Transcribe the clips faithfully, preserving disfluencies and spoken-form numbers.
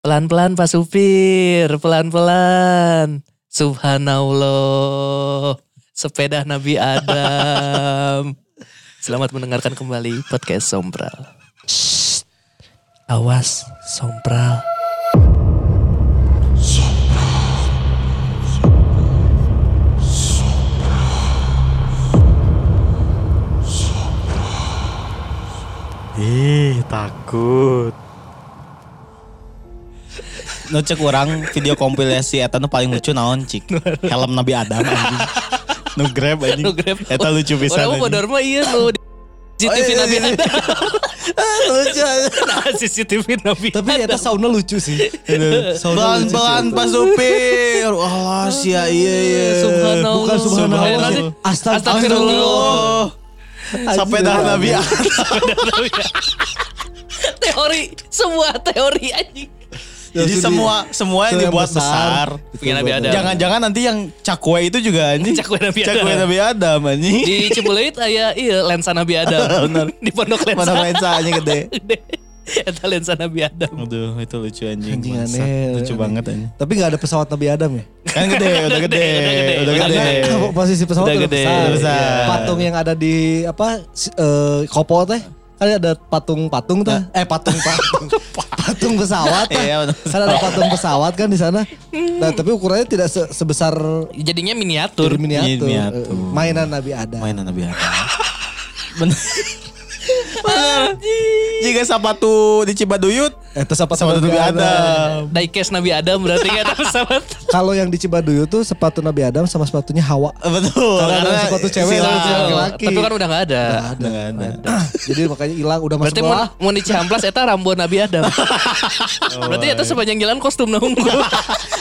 Pelan-pelan Pak Supir, pelan-pelan. Subhanallah, sepeda Nabi Adam. Selamat mendengarkan kembali podcast Sompral. Shh, awas Sompral. Ih, takut. Nu cek orang video kompilasi eta nu paling lucu naon cik? Helm Nabi Adam anjing. Nu grab anjing. Eta lucu pisan. Orang bodor mah ieu nu C T V Nabi Adam. Lucu. Nah, C C T V Nabi Adam. Tapi eta sauna lucu sih. Belan-belan Pak Supir. Allah sia ieu. Subhanallah. Bukan subhanallah. Astagfirullah. Sepeda Nabi Adam. Teori, semua teori anjing. Jadi semua semua yang dibuat besar. Jangan-jangan nanti yang cakwe itu juga anjing. Cakwe Nabi Adam. Cakwe Nabi Adam anjing. Di Cipuleit aya iya lensa Nabi Adam. Benar. Di pondok lensa. Pondok lensa anjing gede. Gede. Eta lensa Nabi Adam. Aduh, itu lucu anjing. Anjing aneh. Lucu banget anjing. Tapi enggak ada pesawat Nabi Adam ya? Kan gede, udah gede. Udah gede. Posisi pesawat udah besar. Patung yang ada di apa Kopo teh. Kan ada patung-patung tuh. Eh patung-patung. Patung pesawat. Iya, betul. Kan ada patung pesawat kan di sana. Nah, tapi ukurannya tidak se- sebesar jadinya miniatur. Jadi miniatur. miniatur. Mainan Nabi Adam. Mainan Nabi Adam. Benar. Jika sepatu di Cibaduyut, itu sepatu Nabi Adam. Diecast Nabi Adam berarti enggak ada pesawat. Kalau yang di Cibaduyut tuh sepatu Nabi Adam sama sepatunya Hawa. Betul. Karena, Karena sepatu cewek sama laki-laki. Tapi kan udah enggak ada. Enggak ada. Gak ada. Jadi makanya hilang udah masuk bola. Berarti mun di Cihamplas eta Rambo Nabi Adam. Oh, berarti eta sepanjang jalan kostum unggul.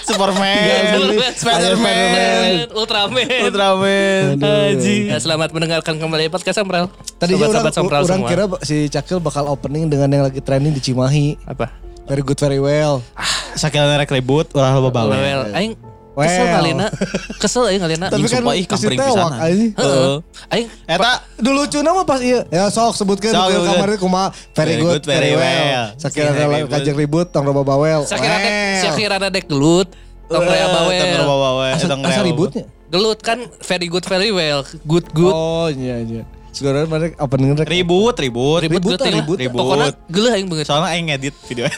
Superman, Spiderman, Ultraman, Ultraman. Haji. Nah, selamat mendengarkan kembali podcast Sompral. Tadi sahabat Sompral semua. Orang kira si Cakil bakal opening dengan yang lagi trending di Cimahi. Apa? Very good, very well. Ah, Cakil nerek ribut, urang loba bawa. Well, aing kesel kalina. Kesel aing kalina. Tapi kan ih kampring pisanan. Heeh. Aing eta dulu cuna mah pas ieu. Ya sok sebutkeun kamari kumaha. Very good, very well. Cakil nerek kajeng ribut, tong loba bawel. Cakil rada Cakil rada dek gelut, tong rea bawel. Tong loba bawel, tong rea. Asa ributnya. Gelut kan very good, very well. Good good. Oh iya iya. Saudara mereka apa dengar ribut ribut ribut ribut, ribut, ribut. Pokoknya geuleuh aing beungeut soalnya aing ngedit video itu.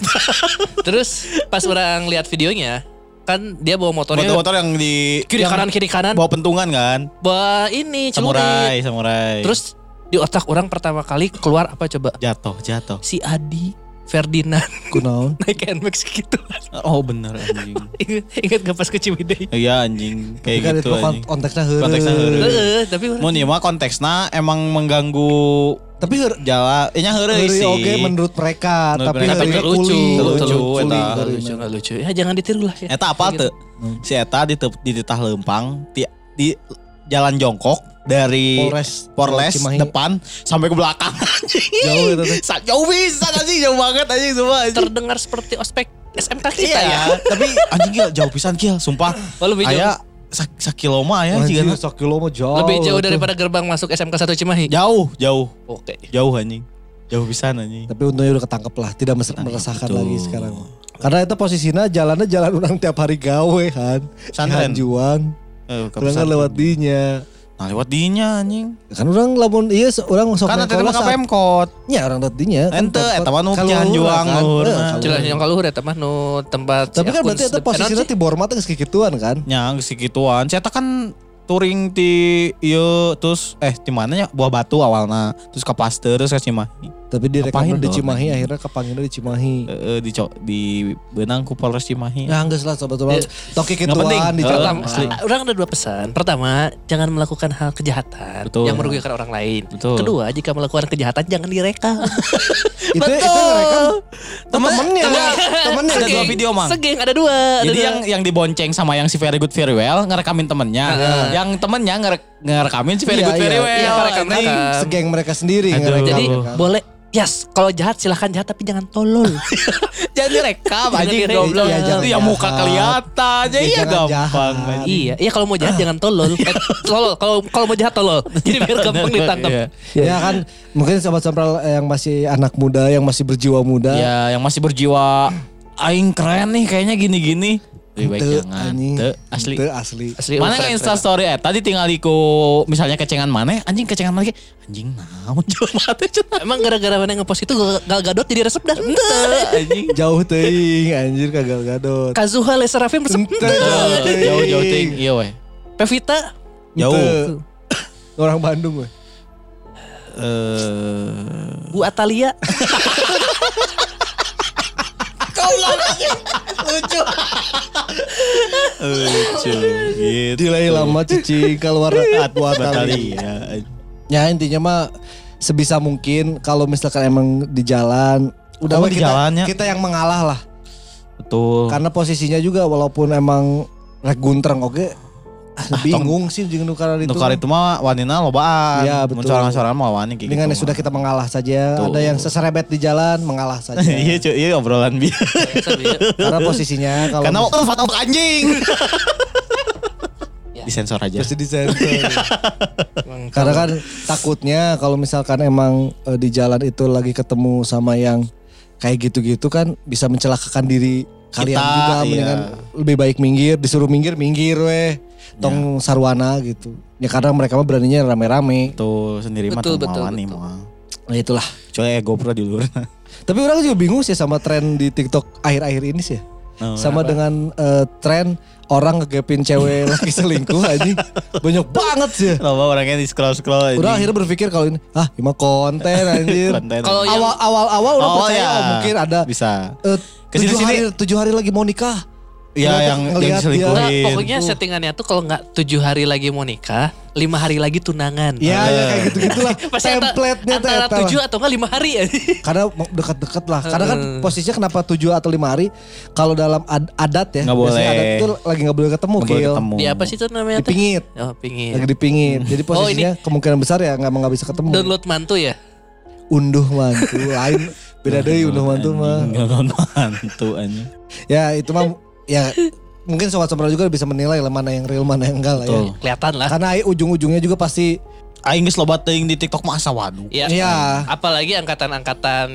Terus pas orang lihat videonya kan dia bawa motornya motor-motor yang di kiri kanan kiri kanan bawa pentungan kan bawa ini samurai celurit. Samurai terus di otak orang pertama kali keluar apa coba jatuh jatuh si Adi Ferdinand kunaon naik N M A X gitu. Oh bener anjing. Ingat gak pas ke Ciwidey? Iya anjing kayak tapi gitu anjing. Konteksnya heureuh. Konteksnya heureuh. Tapi mun ieu mah konteksna emang mengganggu tapi jala nya heureuh sih. Oke menurut mereka menurut tapi mereka lucu. Lucu eta. Lucu enggak lucu. Ya jangan ditiru lah ya. Eta apal teu? Si eta dititah leumpang di, di jalan jongkok. Dari Polres, Polres depan sampai ke belakang. Jauh itu. Jauh bisa anjing, jauh banget anjing semua. Terdengar seperti ospek S M K kita iya, ya. Tapi anjing gila jauh pisan kill, sumpah. Aya sakilo mah aya jiga sakilo mah jauh. Lebih jauh daripada gerbang masuk S M K satu Cimahi. Jauh, jauh. Oke. Okay. Jauh anjing. Jauh pisan anjing. Tapi untungnya udah ketangkep lah, tidak meresahkan gitu. Lagi sekarang. Karena itu posisinya jalannya jalan orang tiap hari gawe kan. Sanren juang. Terus lewat dinya. Nah, lewat dinya anjing. Kan orang lamun ieu orang sok kan teh mah ka Pemkot. Nya orang lewat dinya. Ente eta mah nu Cianjuang luhur. Cianjuang kaluhur eta mah nu tempat. Tapi kan berarti eta posisina ti Borma teh geus kikituan kan? Nya geus kikituan. Eta kan touring ti ieu terus eh di mananya Buah Batu awalna, terus ke Pasteur, terus ke Cimahi. Tapi direkam di Cimahi akhirnya kapanggilna di Cimahi. Heeh di di beunang ku Polres Cimahi. Ya geus lah sobat-sobat. Toki kituan di Jakarta. Urang ada dua pesan. Pertama, jangan melakukan hal kejahatan betul. Yang merugikan orang lain. Betul. Kedua, jika melakukan kejahatan jangan direkam. Itu betul. Itu direkam. Temennya, temennya ada dua video mang. Segeng ada dua. Jadi ada yang dua. Yang dibonceng sama yang si Very Good Very Well ngerekamin temennya. Uh. Yang temennya ngerek ngerekamin si Very iya, Good Very iya. Well. Iya, mereka mereka segeng mereka sendiri ngerekam. Jadi ngerekam. Boleh yes, kalau jahat silahkan jahat tapi jangan tolol. Jangan direkam anjing goblok. Iya, jangan ya muka kelihatan aja iya gampang. Iya, iya kalau mau jahat jangan tolol. Tolol kalau kalau mau jahat tolol. Jadi biar gampang ditangkap. Iya. Ya kan mungkin sobat Sompral yang masih anak muda, yang masih berjiwa muda. Iya, yang masih berjiwa aing keren nih kayaknya gini-gini. Lebih baik jangan. Teu asli. Teu asli. asli. Mana enggak Insta story eh tadi tinggal iku misalnya kecengan mana anjing kecengan mana anjing naon jeung mate. Emang gara-gara mana ngepost itu Gal Gadot jadi resep dah. Anjing jauh teuing anjir ka Gal Gadot. Kazuha Leserafim resep. Jauh jauh teuing ieu we. Pevita jauh. Orang Bandung we. Eh Bu Atalia. Kaulah lagi. Lucu. Lucu gitu. Dilai lama cici keluar rekat buat kali ya. Ya intinya mah sebisa mungkin kalau misalkan emang di jalan udah oh, kita, jalannya. Kita yang mengalah lah. Betul. Karena posisinya juga walaupun emang rek guntreng oke. Okay, ah, bingung tong, sih jeung nu karena itu. Nu karena itu mah wanina lobaan. Iya betul. Mencorang-corang mah wani kayak gitu. Dengan sudah kita mengalah saja. Tuh. Ada yang seserebet di jalan mengalah saja. Iya cuy, iya obrolan biasa. Karena posisinya kalau karena oh foto anjing. Disensor aja. Pasti disensor. Karena kan takutnya kalau misalkan emang e, di jalan itu lagi ketemu sama yang kayak gitu-gitu kan bisa mencelakakan diri kalian kita, juga iya. Mendingan lebih baik minggir, disuruh minggir, minggir weh. Tong ya. Sarwana gitu. Ya kadang mereka mah beraninya rame-rame. Tuh sendiri mah kemauan nih mah. Nah itulah. Coy ego pura di luar. Tapi orang juga bingung sih sama tren di TikTok akhir-akhir ini sih. Oh, sama apa? Dengan uh, tren orang ngegepin cewek lagi selingkuh anjing. Banyak banget sih. Loba orangnya di scroll-scroll anjing. Udah akhirnya berpikir kalau ini, ah gimana konten anjir. Kalau awal-awal orang percaya oh, ya. Mungkin ada bisa. Uh, tujuh hari, tujuh hari lagi mau nikah. Ya, ya yang yang selingkuhin. Nah, pokoknya tuh. Settingannya tuh kalau nggak tujuh hari lagi mau nikah, lima hari lagi tunangan. Iya, oh. Ya, kayak gitu-gitulah. Template-nya antara tujuh atau nggak lima hari ya. Karena dekat-dekat lah. Karena kan posisinya kenapa tujuh atau lima hari? Kalau dalam ad- adat ya, nggak boleh. Adat itu lagi nggak boleh ketemu. Nggak boleh ketemu. Di apa sih itu namanya? Di pingit. Oh, pingit. Lagi di pingit. Hmm. Jadi posisinya oh, kemungkinan besar ya nggak nggak bisa ketemu. Download mantu ya. Unduh mantu lain. Beda deh unduh mantu mah. Download mantu aja. Ya itu mah. Ya mungkin sobat sobat juga bisa menilai lah mana yang real mana yang enggak lah ya. Kelihatan lah. Karena ujung-ujungnya juga pasti aing geus loba teuing di TikTok mah asa waduh. Iya. Ya. Apalagi angkatan-angkatan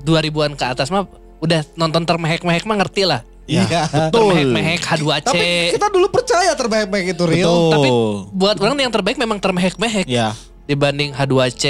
dua ribuan ke atas mah udah nonton Termehek-Mehek mah ngerti lah. Iya. Ya. Betul. Termehek-Mehek H dua A C. Tapi kita dulu percaya Termehek-Mehek itu real. Betul. Tapi buat orang yang terbaik memang Termehek-Mehek. Iya. Dibanding H dua A C.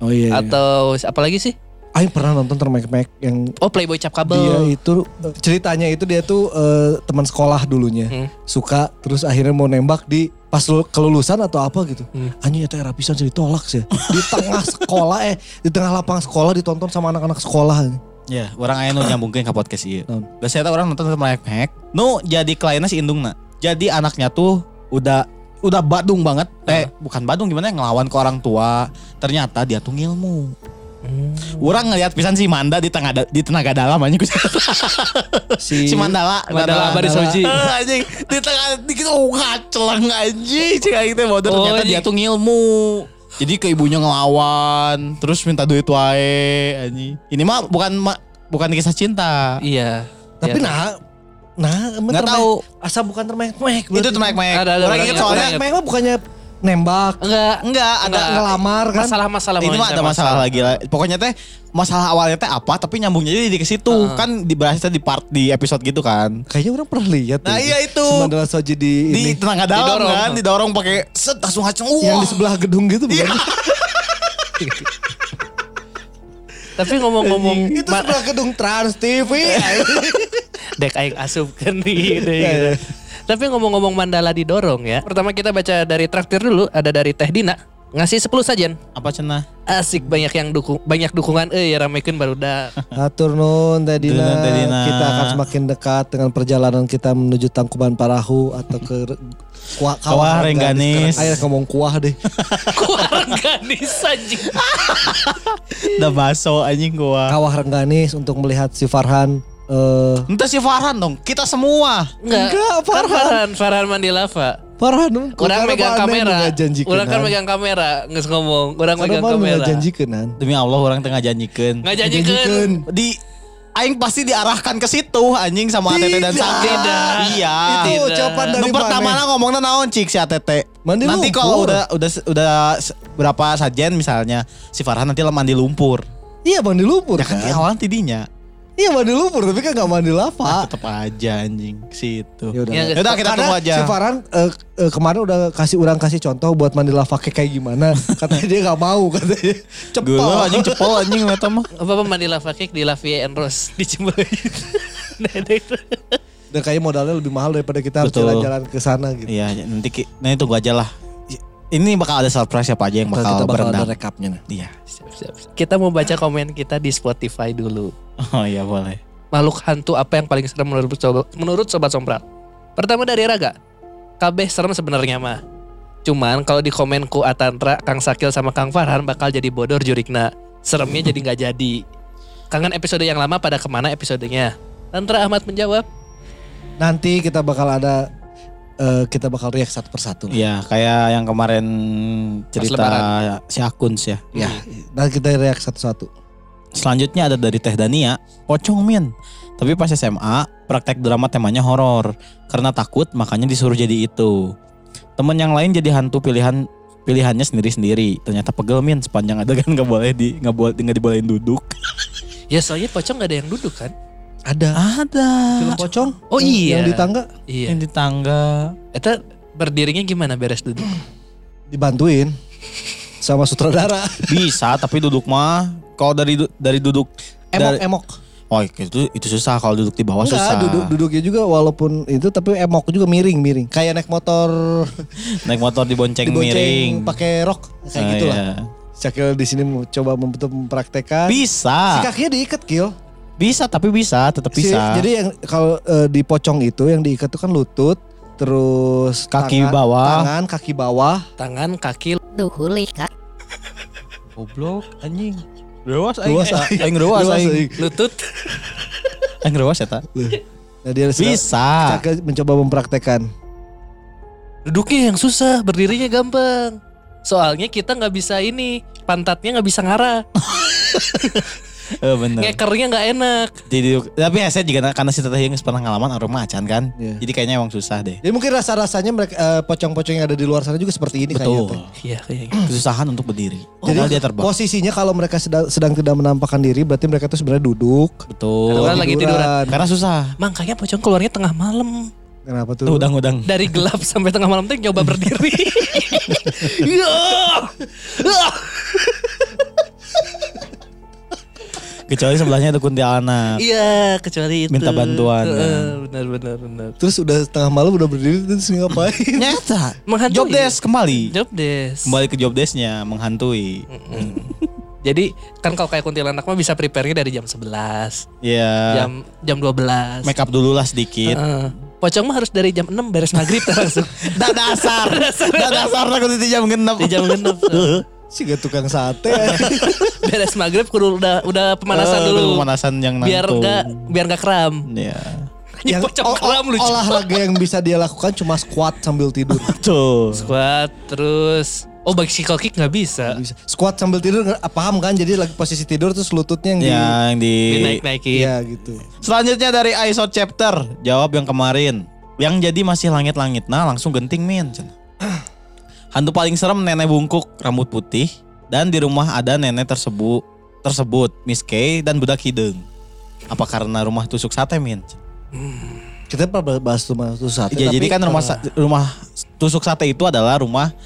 Oh iya. Atau iya. Apalagi sih? Aing pernah nonton Termehek-Mehek yang oh Playboy Cap Kabel. Dia itu ceritanya itu dia tuh uh, teman sekolah dulunya. Hmm. Suka terus akhirnya mau nembak di pas kelulusan atau apa gitu. Hmm. Anjing eta era pisan jadi tolak sih. Di tengah sekolah eh di tengah lapangan sekolah ditonton sama anak-anak sekolah. Ya, orang aya nu nyambungkeun ka podcast ieu. Geus eta orang nonton Termehek-Mehek, nu jadi klienna si indungna. Jadi anaknya tuh udah udah badung banget. Eh uh. bukan badung gimana ngelawan ke orang tua. Ternyata dia tuh ngilmu. Hmm. Orang ngelihat pisan si Manda di tengah da- di tenaga dalam anjing. Si, si Mandala, Mandala Barisogi. Heeh anjing, di tengah dikit oh gaceleng anjing. Cing aing teh bodoh ternyata dia tuh ngilmu. Jadi ke ibunya ngelawan, terus minta duit wae anjing. Ini mah bukan ma- bukan kisah cinta. Iya. Tapi iya, nah nah enggak tahu asa bukan Termehek-Mehek. Itu Termehek-Mehek. Orang ingat soalnya Termehek mah bukannya nembak enggak enggak ada ngelamar kan masalah-masalah ini mah ada masalah, masalah lagi lah pokoknya teh masalah awalnya teh apa tapi nyambungnya jadi ke situ uh-huh. Kan dibahasnya di part di episode gitu kan kayaknya orang pernah lihat nah ya, iya itu Mandala Soji di di ini. Tenaga dalam didorong, kan didorong pakai set langsung hacung yang di sebelah gedung gitu bukan tapi ngomong-ngomong itu sebelah gedung Trans T V dek aing asupkeun di deh. Tapi ngomong-ngomong Mandala didorong ya. Pertama kita baca dari traktir dulu, ada dari Teh Dina. Ngasih sepuluh sajen. Apa cenah? Asik banyak yang dukung, banyak dukungan euy ya ramekeun barudak. Hatur nuhun Teh Dina. Kita akan semakin dekat dengan perjalanan kita menuju tangkuban parahu atau ke kuah, Kawah Renganis. Ayo ngomong kuah deh. Kawah Renganis anjing. Da baso anjing kuah. Kawah Renganis untuk melihat si Farhan. Uh, Entah si Farhan dong, kita semua. Enggak, Enggak Farhan. Kan Farhan, Farhan mandi lava. Farhan dong. Orang megang kamera, orang kan megang kamera, nges ngomong. Orang megang kamera. Janjikeun. Demi Allah orang tengah janjikeun. Enggak janjikeun. Di aing pasti diarahkan ke situ anjing sama A T T dan Sakeda. Iya. Itu ucapan dari mana? Pertamana ngomongna naon cik si A T T. Nanti kalau udah udah udah berapa sajen misalnya, si Farhan nanti mandi lumpur. Iya, mandi lumpur. Ya kan awalnya tidinya. Iya mandi lumpur tapi kan gak mandi lava. Nah, tetep aja anjing situ. Yaudah, ya, yaudah kita tunggu aja. Si Farhan uh, uh, kemarin udah kasih orang kasih contoh buat mandi lava kayak kayak gimana. Katanya dia gak mau katanya. Cepol. Gila anjing cepol anjing ngeliatnya mah. Apa-apa mandi lava kayak di Lavia and Rose di Cibuleit. Dan kayaknya modalnya lebih mahal daripada kita harus jalan-jalan ke sana gitu. Iya nanti, nanti tunggu aja lah. Ini bakal ada surprise siapa aja yang bakal, bakal berenang. Kita bakal ada rekapnya. Iya. Siap, siap, siap. Kita mau baca komen kita di Spotify dulu. Oh iya boleh. Makhluk hantu apa yang paling serem menurut, menurut Sobat Sompral? Pertama dari Raga. Kabeh serem sebenarnya mah. Cuman kalau di komenku Atantra, Kang Sakil sama Kang Farhan bakal jadi bodor jurikna. Seremnya jadi gak jadi. Kangen episode yang lama pada kemana episodenya? Tantra Ahmad menjawab. Nanti kita bakal ada... Uh, kita bakal react satu persatu. Iya, kayak yang kemarin cerita si Akuns ya. Iya, dan kita react satu-satu. Selanjutnya ada dari Teh Dania, pocong min. Tapi pas S M A, praktek drama temanya horor. Karena takut, makanya disuruh jadi itu. Temen yang lain jadi hantu pilihan pilihannya sendiri-sendiri. Ternyata pegel min, sepanjang adegan gak boleh di gak boleh gak dibolehin duduk. Ya soalnya pocong gak ada yang duduk kan? Ada. Ada. Film Pocong. Oh iya. Yang di tangga. Iya. Yang di tangga. Eta berdirinya gimana beres duduk? Dibantuin sama sutradara. Bisa tapi duduk mah. Kalau dari dari duduk. Emok-emok. Oh itu itu susah kalau duduk di bawah. Enggak, susah. Duduk duduknya juga walaupun itu tapi emok juga miring-miring. Kayak naik motor. Naik motor dibonceng, dibonceng miring. Pakai rok kayak oh, gitu iya. Lah. Cakil di sini coba mempraktekkan. Bisa. Si kakinya diikat Kil. Bisa tapi bisa, tetap bisa. Jadi yang kalau e, di pocong itu yang diikat itu kan lutut, terus kaki tangan, bawah, tangan kaki bawah, tangan kaki luhuli kak. Goblok anjing. Rewas aing. Aing rewas aing. Lutut. Aing rewas eta. Nah dia bisa. Kita mencoba mempraktekkan. Duduknya yang susah, berdirinya gampang. Soalnya kita enggak bisa ini, pantatnya enggak bisa ngarah. Oh bener. Ngekernya gak enak. Jadi, tapi saya juga karena si teteh yang pernah ngalaman orang macan kan. Yeah. Jadi kayaknya emang susah deh. Jadi mungkin rasa-rasanya mereka uh, pocong-pocong yang ada di luar sana juga seperti ini. Betul. Kayaknya. Iya kayaknya. Kesusahan untuk berdiri. Oh, jadi dia terbang. Posisinya kalau mereka sedang, sedang tidak menampakkan diri berarti mereka itu sebenarnya duduk. Betul. Karena tiduran. Lagi tiduran. Karena susah. Makanya pocong keluarnya tengah malam. Kenapa tuh? Tuh udang-udang. Dari gelap sampai tengah malam tuh nyoba berdiri. Kecuali sebelahnya ada Kuntilanak. Iya, kecuali itu. Minta bantuan. Uh, kan. Benar, benar, benar. Terus udah tengah malam udah berdiri terus ngapain? Nyata. Menghantui. Job desk kembali. Job desk. Kembali ke job desknya, menghantui. Jadi kan kalau kayak Kuntilanak mah bisa prepare-nya dari jam sebelas. Iya. Yeah. Jam jam dua belas. Make up dulu lah sedikit. Uh, pocong mah harus dari jam enam beres maghrib langsung. Dah dasar. Dah dasar aku di jam genap. Di jam genap. Si gak tukang sate. Beres maghrib kudu udah udah pemanasan uh, dulu. Pemanasan yang nantung. Biar gak biar gak kram. Iya. Yeah. Yang pocong kram lucu. Olahraga yang bisa dia lakukan cuma squat sambil tidur. Betul. Squat terus oh bicycle kick gak bisa. Gak bisa. Squat sambil tidur paham kan jadi lagi posisi tidur terus lututnya yang, ya, di, yang di dinaik-naikin. Iya gitu. Selanjutnya dari I S O chapter, jawab yang kemarin. Yang jadi masih langit-langit nah langsung genting min. Hantu paling serem nenek bungkuk, rambut putih, dan di rumah ada nenek tersebut, tersebut Miss K dan budak hidung. Apa karena rumah tusuk sate, Min? Hmm. Kita pernah bahas rumah tusuk sate. Ya, tapi jadi kan rumah, uh... rumah tusuk sate itu adalah rumah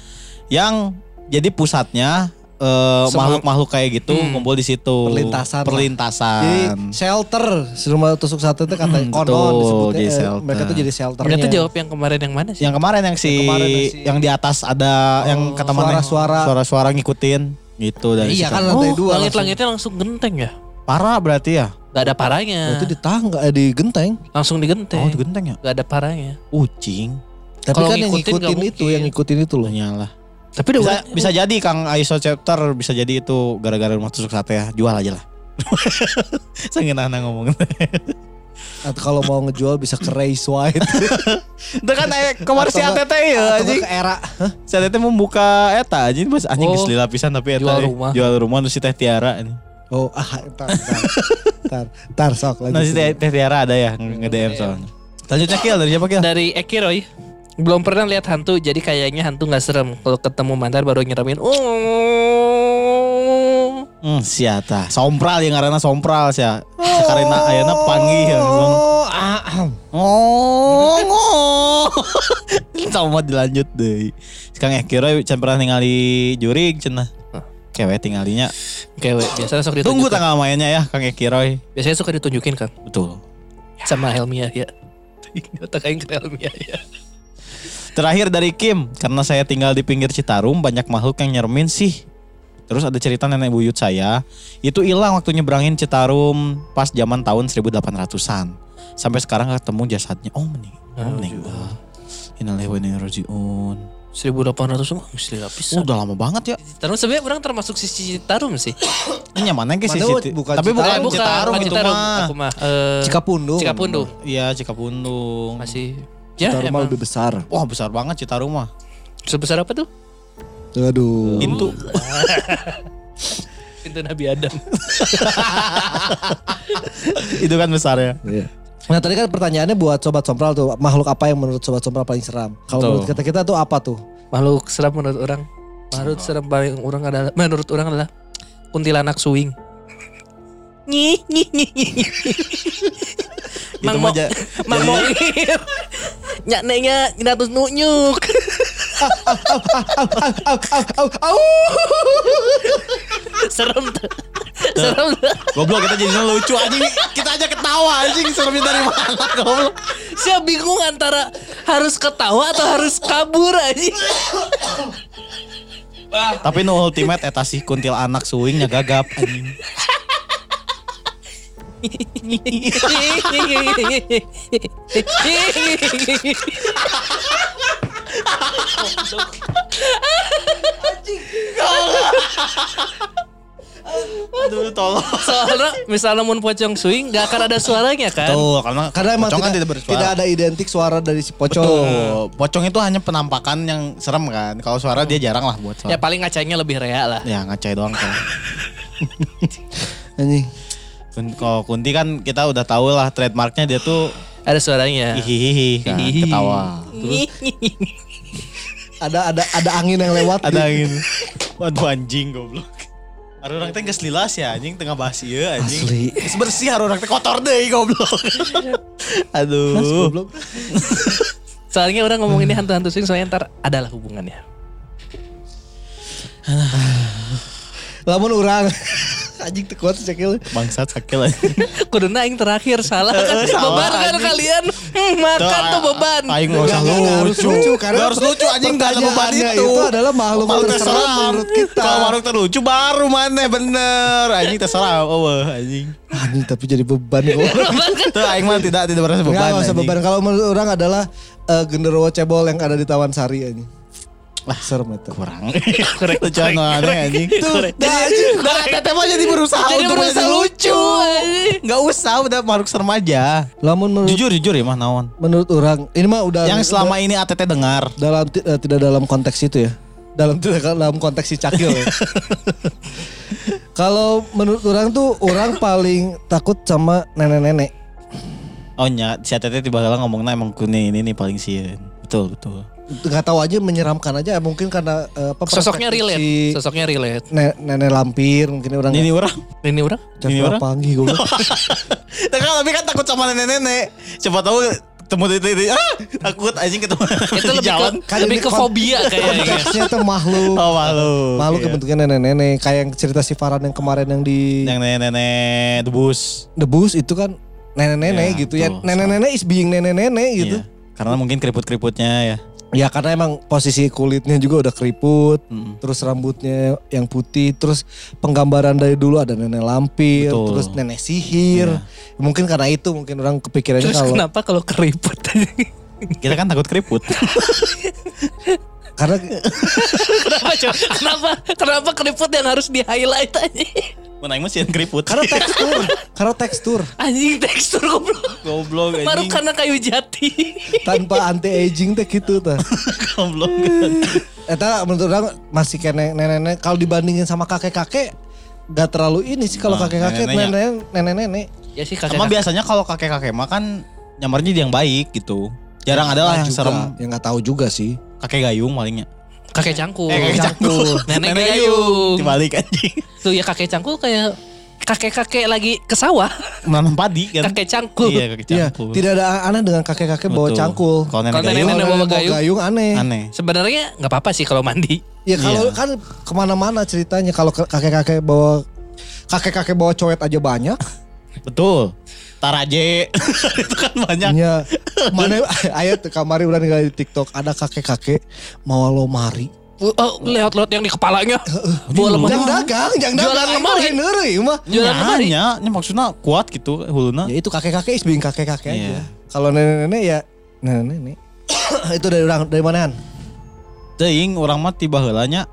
yang jadi pusatnya uh, makhluk-makhluk kayak gitu hmm. kumpul di situ. Perlintasan. Perlintasan. Jadi shelter, si rumah tusuk sate itu katanya hmm, konon disebutnya. Eh, mereka tuh jadi shelternya. Mereka tuh jawab yang kemarin yang mana sih? Yang kemarin yang si, yang, kemarin yang, si, yang di atas ada oh, yang kata mana? Suara-suara. Suara-suara ngikutin gitu. Dari iya kan lantai dua. Oh, langit-langitnya langsung genteng ya? Parah berarti ya? Gak ada parahnya. Berarti di tangga, eh, di genteng. Langsung di genteng. Oh di genteng ya? Gak ada parahnya. Ucing. Tapi kalo kan yang ngikutin itu, yang ngikutin itu loh. Nyalah. Tapi udah bisa, bisa jadi Kang I S O chapter bisa jadi itu gara-gara rumah tusuk sate ya jual aja lah. Saya nggak nahan ngomongin. Atau kalau mau ngejual bisa ke Race White. Itu kan kemarin si A T T ya anjing. Atau ke E R A. Huh? Si A T T membuka eta anjing mas anjing oh, keseli lapisan tapi eta jual rumah. Jual rumah terus si Teh Tiara ini. Oh ah entar entar. Entar, entar sok lagi. Nah si Teh Tiara ada ya nge-D M soalnya. Selanjutnya Kil dari siapa Kil? Dari Eki Roy. Belum pernah lihat hantu, jadi kayaknya hantu nggak serem. Kalau ketemu mantan baru nyeremin. Oh, Hmm, siata. Sompral yang karena sompral sia. Sakarena ayeuna panggi langsung. Oh, oh. Sama dilanjut deui. Kang Ekiro can pernah ningali jurig cenah. Kewe tinggalinya. Kewe biasanya sok ditunjukin. Tunggu tanggal mainnya ya Kang Ekiro. Biasanya suka ditunjukin kan. Betul. Sama Helmia ya. Otak aing ke Helmia ya. Terakhir dari Kim, karena saya tinggal di pinggir Citarum banyak makhluk yang nyermin sih. Terus ada cerita nenek buyut saya, itu hilang waktu nyebrangin Citarum pas zaman tahun seribu delapan ratusan. Sampai sekarang ketemu jasadnya. Oh mening, oh meninggal. Innalillahi wa inna ilaihi raji'un. seribu delapan ratusan mesti lapis. Udah lama banget ya. Citarum sebenarnya orang termasuk si Citarum sih. Ini nyamannya ke sisi Citarum. Tapi bukan Citarum itu mah. Cikapundung. Cikapundung. Iya Cikapundung. Masih. Citarum mah lebih besar. Wah besar banget Citarum mah. Sebesar apa tuh? Aduh. Pintu. Pintu Nabi Adam. Itu kan besar ya. Iya. Nah tadi kan pertanyaannya buat Sobat Sompral tuh, makhluk apa yang menurut Sobat Sompral paling seram? Kalau menurut kita kita tuh apa tuh? Makhluk seram menurut orang. Makhluk oh. seram paling orang adalah, menurut orang adalah kuntilanak suing. Nyih nyih nyih nyih. Mang Mok. Mang Mok. Nyak nenya natus nunyuk. Serem tuh. Serem tuh. Goblok kita jadinya lucu anjing. Kita aja ketawa anjing. Seremnya dari mana goblok. Saya bingung antara harus ketawa atau harus kabur anjing. Tapi nu ultimate eta si kuntil anak suingnya gagap anjing. Aduh tolong. Soalnya misalnya mun pocong suing gak akan ada suaranya kan. Betul, karena, karena emang tidak, tidak, tidak ada identik suara dari si pocong. Betul. Pocong itu hanya penampakan yang serem kan. Kalau suara hmm. dia jarang lah buat suara. Ya paling ngacainya lebih rea lah. Ya ngacai doang kan. Anjing. Kalau Kunti kan kita udah tahu lah trademarknya dia tuh ada suaranya. Hihihi kan, ketawa. Terus, ada ada ada angin yang lewat. Ada angin. Waduh anjing goblok. Harus orang teh geus lilas ya anjing tengah bahas ieu anjing. Asli. Geus bersih harus orang teh kotor deui goblok. Aduh. Mas goblok. Soalnya orang ngomong ini hantu-hantu sing soalnya ntar adalah hubungannya. Lamun urang anjing teu kuat sakil. Bangsat sakil anjing. Kuduna aing terakhir salah kan bebankan kalian. Hmm, makan tuh beban. Aing enggak usah lucu. Enggak harus lucu anjing enggak ada beban itu. Itu adalah makhluk terseram menurut kita. Kalau makhluk terlucu baru mana bener. Anjing terseram eueuh anjing. Anjing tapi jadi beban kok. Tuh aing mah tidak tidak merasa beban. Enggak usah beban. Kalau menurut orang adalah genderuwo cebol yang ada di Taman Sari anjing. Wah serem itu. Kurang. Kurang tuh jangan anjing. Tuh dah anjing. Teteh mau jadi berusaha untuk menjadi lucu. Gak usah udah maruk serem aja. Jujur-jujur ya mah naon. Menurut orang ini mah udah. Yang selama ini A T T dengar. Dalam tidak dalam konteks itu ya. Dalam dalam konteks si cakil ya. Kalau menurut orang tuh orang paling takut sama nenek-nenek. Oh nya si A T T tiba-tiba ngomongnya emang kuning ini nih paling sieun. Betul-betul. Gak tahu aja menyeramkan aja mungkin karena apa sosoknya relate si sosoknya relate ne- nenek lampir mungkin orang ini orang ini orang ini orang panggi gue tapi kan takut sama nenek-nenek coba tahu temu titik ah takut anjing ketemu itu lebih jalan ke, kan lebih ke fobia kayaknya konteksnya tuh makhluk oh, makhluk makhluk iya. Kebentuknya nenek-nenek kayak yang cerita si Farhan yang kemarin yang di yang nenek-nenek debus debus itu kan nenek-nenek ya, gitu tuh, ya nenek-nenek is being nenek-nenek gitu iya. Karena mungkin keriput-keriputnya ya. Ya karena emang posisi kulitnya juga udah keriput, hmm. terus rambutnya yang putih, terus penggambaran dari dulu ada nenek lampir, betul. Terus nenek sihir. Ya. Mungkin karena itu mungkin orang kepikirannya kalau... Terus kenapa kalau keriput? Kita kan takut keriput. Karena... kenapa, kenapa kenapa keriput yang harus di-highlight aja? Menang mesin keriput. Karena tekstur. Karena tekstur. Anjing tekstur goblok. Goblok anjing. Baru karena kayu jati. Tanpa anti aging teh gitu teh. Goblok. Eta menurut orang masih kayak nenek-nenek kalau dibandingin sama kakek-kakek enggak terlalu ini sih kalau nah, kakek-kakek nenek-nenek. Ya sih kakek. Sama biasanya kalau kakek-kakek mah kan nyamarnya dia yang baik gitu. Jarang ya, ada lah yang juga, serem. Yang enggak tahu juga sih. Kakek gayung palingnya. Kakek cangkul. Eh, kakek cangkul. Nenek, Nenek gayung. Dibalik anjing. Tuh ya kakek cangkul kayak kakek-kakek lagi ke sawah. Nanam padi kan. Kakek cangkul. Iya, kakek cangkul. Ya, tidak ada aneh dengan kakek-kakek bawa cangkul. Kalau nenek, nenek, nenek bawa gayung, gayung aneh. aneh. Sebenarnya gak apa-apa sih kalau mandi. Ya kalau yeah. kan kemana-mana ceritanya. Kalau kakek-kakek bawa kakek-kakek bawa coet aja banyak. Betul. Taraje itu kan banyak. Iya. Mana aya teu kamari urang ningali di TikTok ada kakek-kakek mau lomari. Oh, lihat-lihat yang di kepalanya. Buah lemari. Yang dagang, yang dagang lemari neureui mah. Jualan lemari. Nya maksudnya kuat gitu huluna. Ya itu kakek-kakek is being kakek-kakek aja. Kalau nenek-nenek ya nenek-nenek. Itu dari urang dari manaan? Teuing urang mah tiba heula nya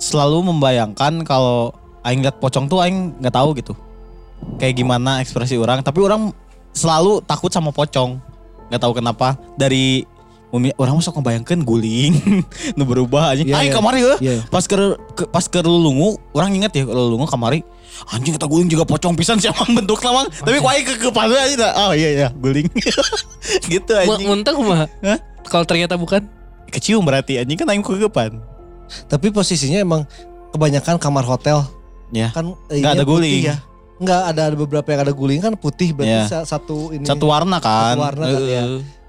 selalu membayangkan kalau aing lihat pocong tuh aing enggak tahu gitu. Kayak gimana ekspresi orang, tapi orang selalu takut sama pocong. Gak tahu kenapa, dari orang masuk ngebayangkan guling, nu berubah aja. Yeah, Ayo yeah. kamari ya, yeah. pas ke, ke pas ke Lelungu, orang inget ya Lelungu kamari, anjing kata guling juga pocong pisan sih emang bentuk namang, tapi kok ke kepala aja, oh iya iya guling. Gitu anjing. Muntah mah, kalau ternyata bukan. Kecium berarti anjing kan aing kegepan. Tapi posisinya emang kebanyakan kamar hotel, yeah. kan gak ada guling. Ya. Enggak, ada beberapa yang ada guling kan putih berarti yeah. satu ini satu warna kan, satu warna kan uh. ya.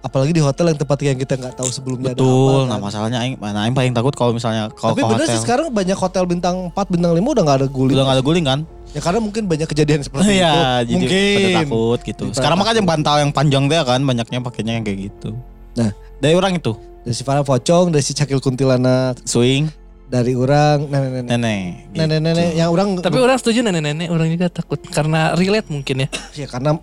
Apalagi di hotel yang tempat yang kita nggak tahu sebelumnya. Betul, ada apa, nah kan. Masalahnya aing, nah aing paling takut kalau misalnya kalau hotel. Tapi bener sih sekarang banyak hotel bintang empat, bintang lima udah nggak ada guling. Udah nggak ada guling kan? Ya karena mungkin banyak kejadian seperti itu. Ya, mungkin. Jadi pada takut gitu. Jadi sekarang makanya bantal yang panjang dia kan banyaknya pakainya yang kayak gitu. Nah dari orang itu, dari si Farhan pocong, dari si cakil kuntilanak, swing. Dari orang nenek-nenek. Nenek. Nenek-nenek gitu. Yang orang. Tapi orang setuju nenek-nenek, orang juga takut karena relate mungkin ya. Ya karena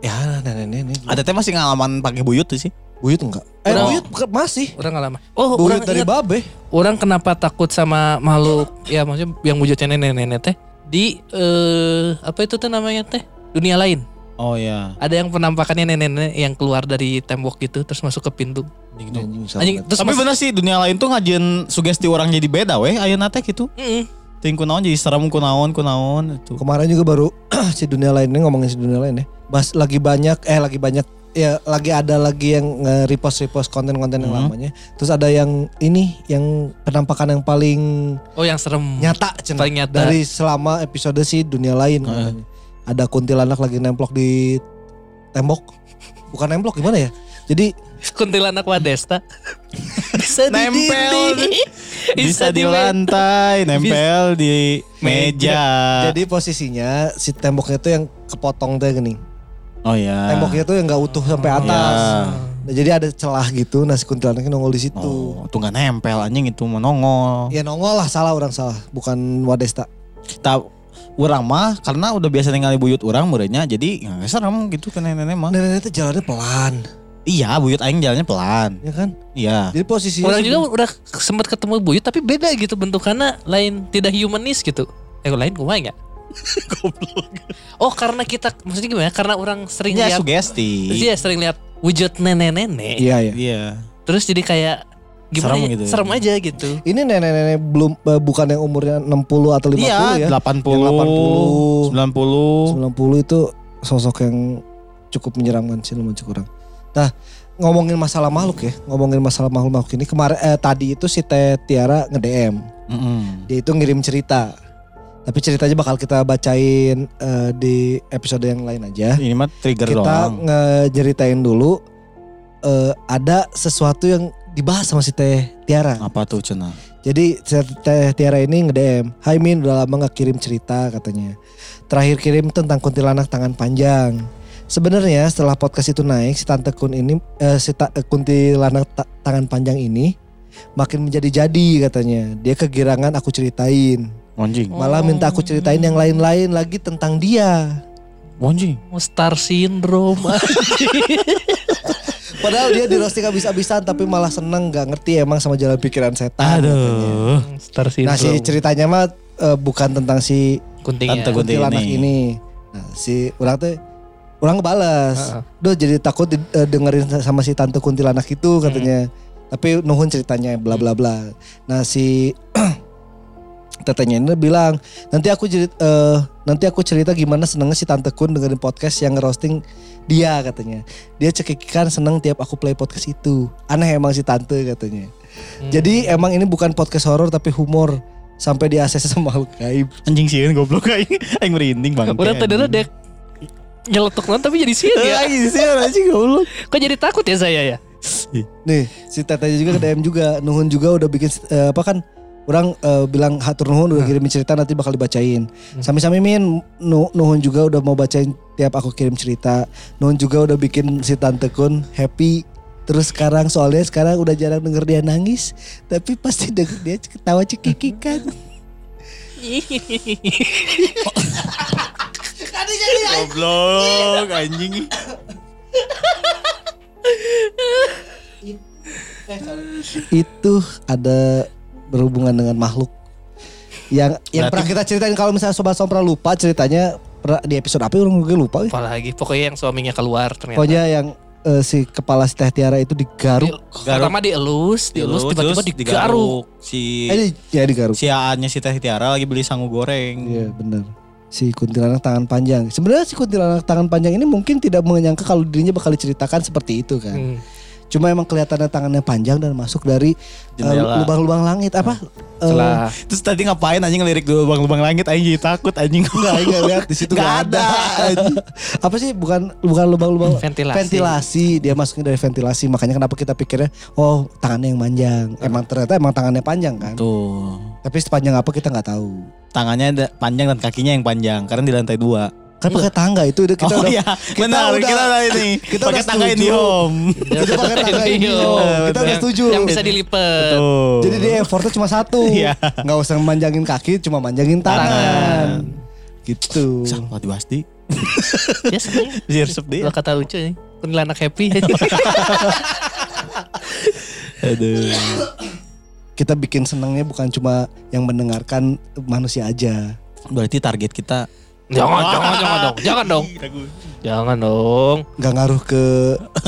ya nenek-nenek. Ada teh masih ngalaman pakai buyut tuh sih? Buyut enggak? Eh orang, buyut masih. Orang ngalaman. Oh, buyut orang dari ingat, babe. Orang kenapa takut sama makhluk ya maksudnya yang wujudnya nenek-nenek teh di eh, apa itu teh namanya teh? Dunia lain. Oh ya. Ada yang penampakannya nenek-nenek yang keluar dari tembok gitu terus masuk ke pintu. Anjing, anjing, terus tapi mas- bener sih dunia lain tuh ngajin sugesti orang jadi beda weh ayeuna teh gitu. Heeh. Ting kunaon jadi seram kunaon kunaon itu. Kemarin juga baru si dunia lain ini ngomongin si dunia lain ya. Mas lagi banyak eh lagi banyak ya lagi ada lagi yang nge-repost-repost konten-konten yang mm-hmm. lamanya. Terus ada yang ini yang penampakan yang paling oh yang serem nyata, paling nyata dari selama episode si dunia lain mm-hmm. katanya. Ada kuntilanak lagi nemplok di tembok. Bukan nemplok gimana ya? Jadi kuntilanak Wadesta bisa nempel di, bisa di lantai, nempel di meja. Jadi posisinya si temboknya tuh yang kepotong tuh gini. Oh ya. Temboknya tuh yang nggak utuh sampai atas. Ya. Nah, jadi ada celah gitu, nah si kuntilanaknya nongol di situ. Oh, itu nggak nempel anjing itu nongol. Ya nongol lah, salah orang salah, bukan Wadesta. Tahu. Urang mah karena udah biasa ningali buyut urang murenya jadi ya serem gitu ke nenek-nenek mah. Nenek-nenek tuh jalannya pelan. Iya buyut aing jalannya pelan. Iya kan? Iya. Jadi posisinya. Orang juga udah sempat ketemu buyut tapi beda gitu bentukannya lain tidak humanis gitu. Eh lain kumaha enggak? Goblok. Oh karena kita maksudnya gimana? Karena orang sering ya, lihat. Sugesti. Iya sering lihat wujud nenek-nenek. Iya iya. Iya. Terus jadi kayak gimana serem, ya? Gitu. Serem aja gitu. Ini nenek-nenek belum bukan yang umurnya enam puluh atau lima puluh ya. Iya, delapan puluh, delapan puluh, sembilan puluh. sembilan puluh itu sosok yang cukup menyeramkan sih lumayan kurang. Nah, ngomongin masalah makhluk ya. Ngomongin masalah makhluk-makhluk ini kemarin eh, tadi itu si Teh Tiara nge-D M. Mm-hmm. Dia itu ngirim cerita. Tapi ceritanya bakal kita bacain eh, di episode yang lain aja. Ini mah trigger doang. Kita ngejeritain dulu eh, ada sesuatu yang dibahas sama si Teh Tiara. Apa tuh Cena? Jadi Teh Tiara ini nge-D M. Hai Min, udah lama gak kirim cerita katanya. Terakhir kirim tentang kuntilanak tangan panjang. Sebenarnya setelah podcast itu naik, si Tante Kun ini, eh, si ta, kuntilanak ta, tangan panjang ini makin menjadi-jadi katanya. Dia kegirangan aku ceritain. Anjing. Malah minta aku ceritain yang lain-lain lagi tentang dia. Anjing. Star Syndrome. Padahal dia di roasting abis-abisan tapi malah seneng gak ngerti emang sama jalan pikiran setan. Aduh. Nah si ceritanya mah uh, bukan tentang si Kuntingnya. Tante kuntilanak ini. ini. Nah si orang tuh, orang ngebales. Uh-uh. Duh jadi takut di, uh, dengerin sama si tante kuntilanak itu katanya. Hmm. Tapi nuhun ceritanya bla bla bla. Nah si tetenya ini bilang nanti aku cerita, uh, nanti aku cerita gimana senengnya si Tante Kun dengerin podcast yang ngerosting dia katanya. Dia cekikikan seneng tiap aku play podcast itu. Aneh emang si Tante katanya. Hmm. Jadi emang ini bukan podcast horor tapi humor sampai di A C C sama gaib. Anjing sieun goblok aing. Aing merinding banget. Udah tadana dek nyeletuk non tapi jadi sieun ya. Aing sieun anjing goblok. Kok jadi takut ya saya ya? Nih, si Tetanya juga ke D M juga, Nuhun juga udah bikin uh, apa kan? Orang uh, bilang hatur nuhun udah kirim cerita nanti bakal dibacain. Hmm. Sami-sami min nu, Nuhun juga udah mau bacain tiap aku kirim cerita. Nuhun juga udah bikin si Tante Kun happy. Terus sekarang soalnya sekarang udah jarang denger dia nangis, tapi pasti denger dia ketawa cekikikan. Ada jadi goblok anjing. Itu ada berhubungan dengan makhluk yang berarti, yang pernah kita ceritain. Kalau misalnya sobat sompra lupa ceritanya di episode apa orang juga lupa. Apalagi pokoknya yang suaminya keluar ternyata. Pokoknya yang uh, si kepala si Teh Tiara itu digaruk. Di, garuk. Pertama dielus, dielus, tiba-tiba digaruk. Si eh, ya digaruk. Si A-nya si Teh Tiara lagi beli sangu goreng. Iya benar. Si kuntilanak tangan panjang. Sebenarnya si kuntilanak tangan panjang ini mungkin tidak menyangka kalau dirinya bakal diceritakan seperti itu kan. Hmm. Cuma emang kelihatannya tangannya panjang dan masuk dari uh, lubang-lubang langit apa? Nah, uh, terus tadi ngapain anjing ngelirik lubang-lubang langit anjing takut anjing enggak enggak lihat di situ enggak ada. Apa sih bukan bukan lubang-lubang ventilasi. ventilasi. Dia masuknya dari ventilasi makanya kenapa kita pikirnya oh tangannya yang panjang. Emang ternyata emang tangannya panjang kan? Tuh. Tapi sepanjang apa kita enggak tahu. Tangannya ada panjang dan kakinya yang panjang karena di lantai dua. Kan pakai tangga itu kita oh udah iya. kita benar, udah kita udah ini kita pakai tangga di home kita pakai tangga di home kita udah setuju yang bisa dilipat. Betul. Jadi dia effortnya cuma satu nggak usah manjangin kaki cuma manjangin tangan, tangan. Gitu sangat diwasti ya seru deh lo kata lucu nih kuntilanak happy. Aduh kita bikin senangnya bukan cuma yang mendengarkan manusia aja berarti target kita. Jangan, jangan, jangan dong, jangan dong, jangan dong. Gak ngaruh ke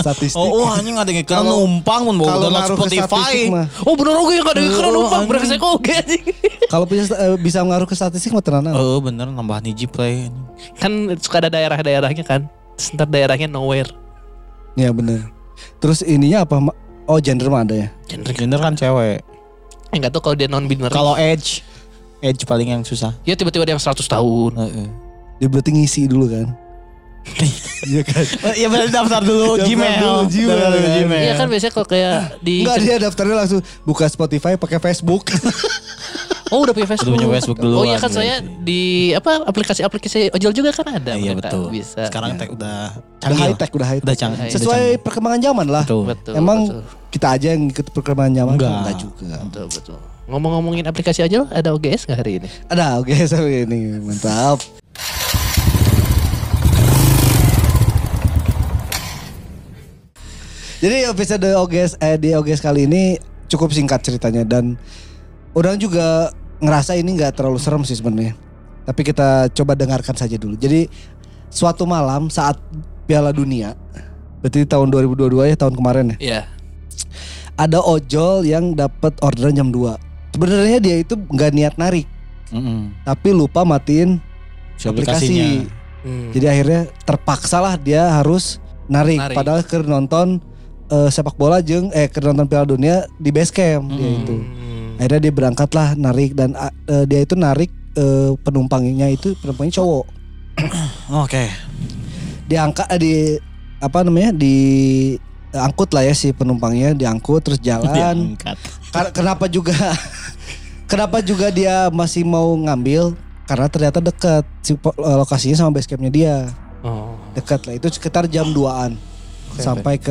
statistik. Oh, oh anjing ada yang iklan numpang pun bawa download Spotify. Oh bener oke yang ada yang iklan numpang, berarti saya oke anjing. Kalau bisa ngaruh ke statistik mah tenang. Oh bener, nambah niji play. Kan suka ada daerah-daerahnya kan, ntar daerahnya nowhere. Iya bener. Terus ininya apa, oh gender mah ada ya? Gender kan cewek. Enggak tuh kalau dia non-binary. Kalau age, age paling yang susah. Ya tiba-tiba dia yang seratus tahun. Dia berarti ngisi dulu kan? Iya kan? Iya berarti daftar dulu Gmail. Iya kan biasanya kalau kayak di... Enggak dia daftarnya langsung buka Spotify pakai Facebook. Oh udah punya Facebook. Udah punya Facebook dulu. Oh iya kan saya di apa aplikasi-aplikasi ojol juga kan ada. Iya betul. Bisa. Sekarang tech udah canggih. Udah high tech, udah high tech. Sesuai perkembangan zaman lah. Betul. Emang kita aja yang ikut perkembangan zaman. Enggak juga. Betul betul. Ngomong-ngomongin aplikasi aja ada O G S gak hari ini? Ada O G S hari ini, mantap. Jadi episode O G S eh, di O G S kali ini cukup singkat ceritanya dan orang juga ngerasa ini nggak terlalu serem sih sebenarnya. Tapi kita coba dengarkan saja dulu. Jadi suatu malam saat Piala Dunia, berarti tahun dua ribu dua puluh dua ya tahun kemarin ya. Iya. Ada ojol yang dapat orderan jam dua. Sebenarnya dia itu nggak niat narik, mm-hmm. tapi lupa matiin si aplikasi. Mm. Jadi akhirnya terpaksalah dia harus narik. narik. Padahal ke nonton. Uh, sepak bola jeng eh nonton Piala Dunia di base camp hmm. dia itu. Akhirnya dia berangkatlah narik dan uh, dia itu narik uh, penumpangnya itu penumpangnya cowok. Oke. Okay. Diangkat uh, di apa namanya di uh, angkut lah ya si penumpangnya diangkut terus jalan. Diangkat. Kenapa juga kenapa juga dia masih mau ngambil karena ternyata dekat si uh, lokasinya sama base campnya dia. Oh. Dekat lah itu sekitar jam duaan. Sampai ke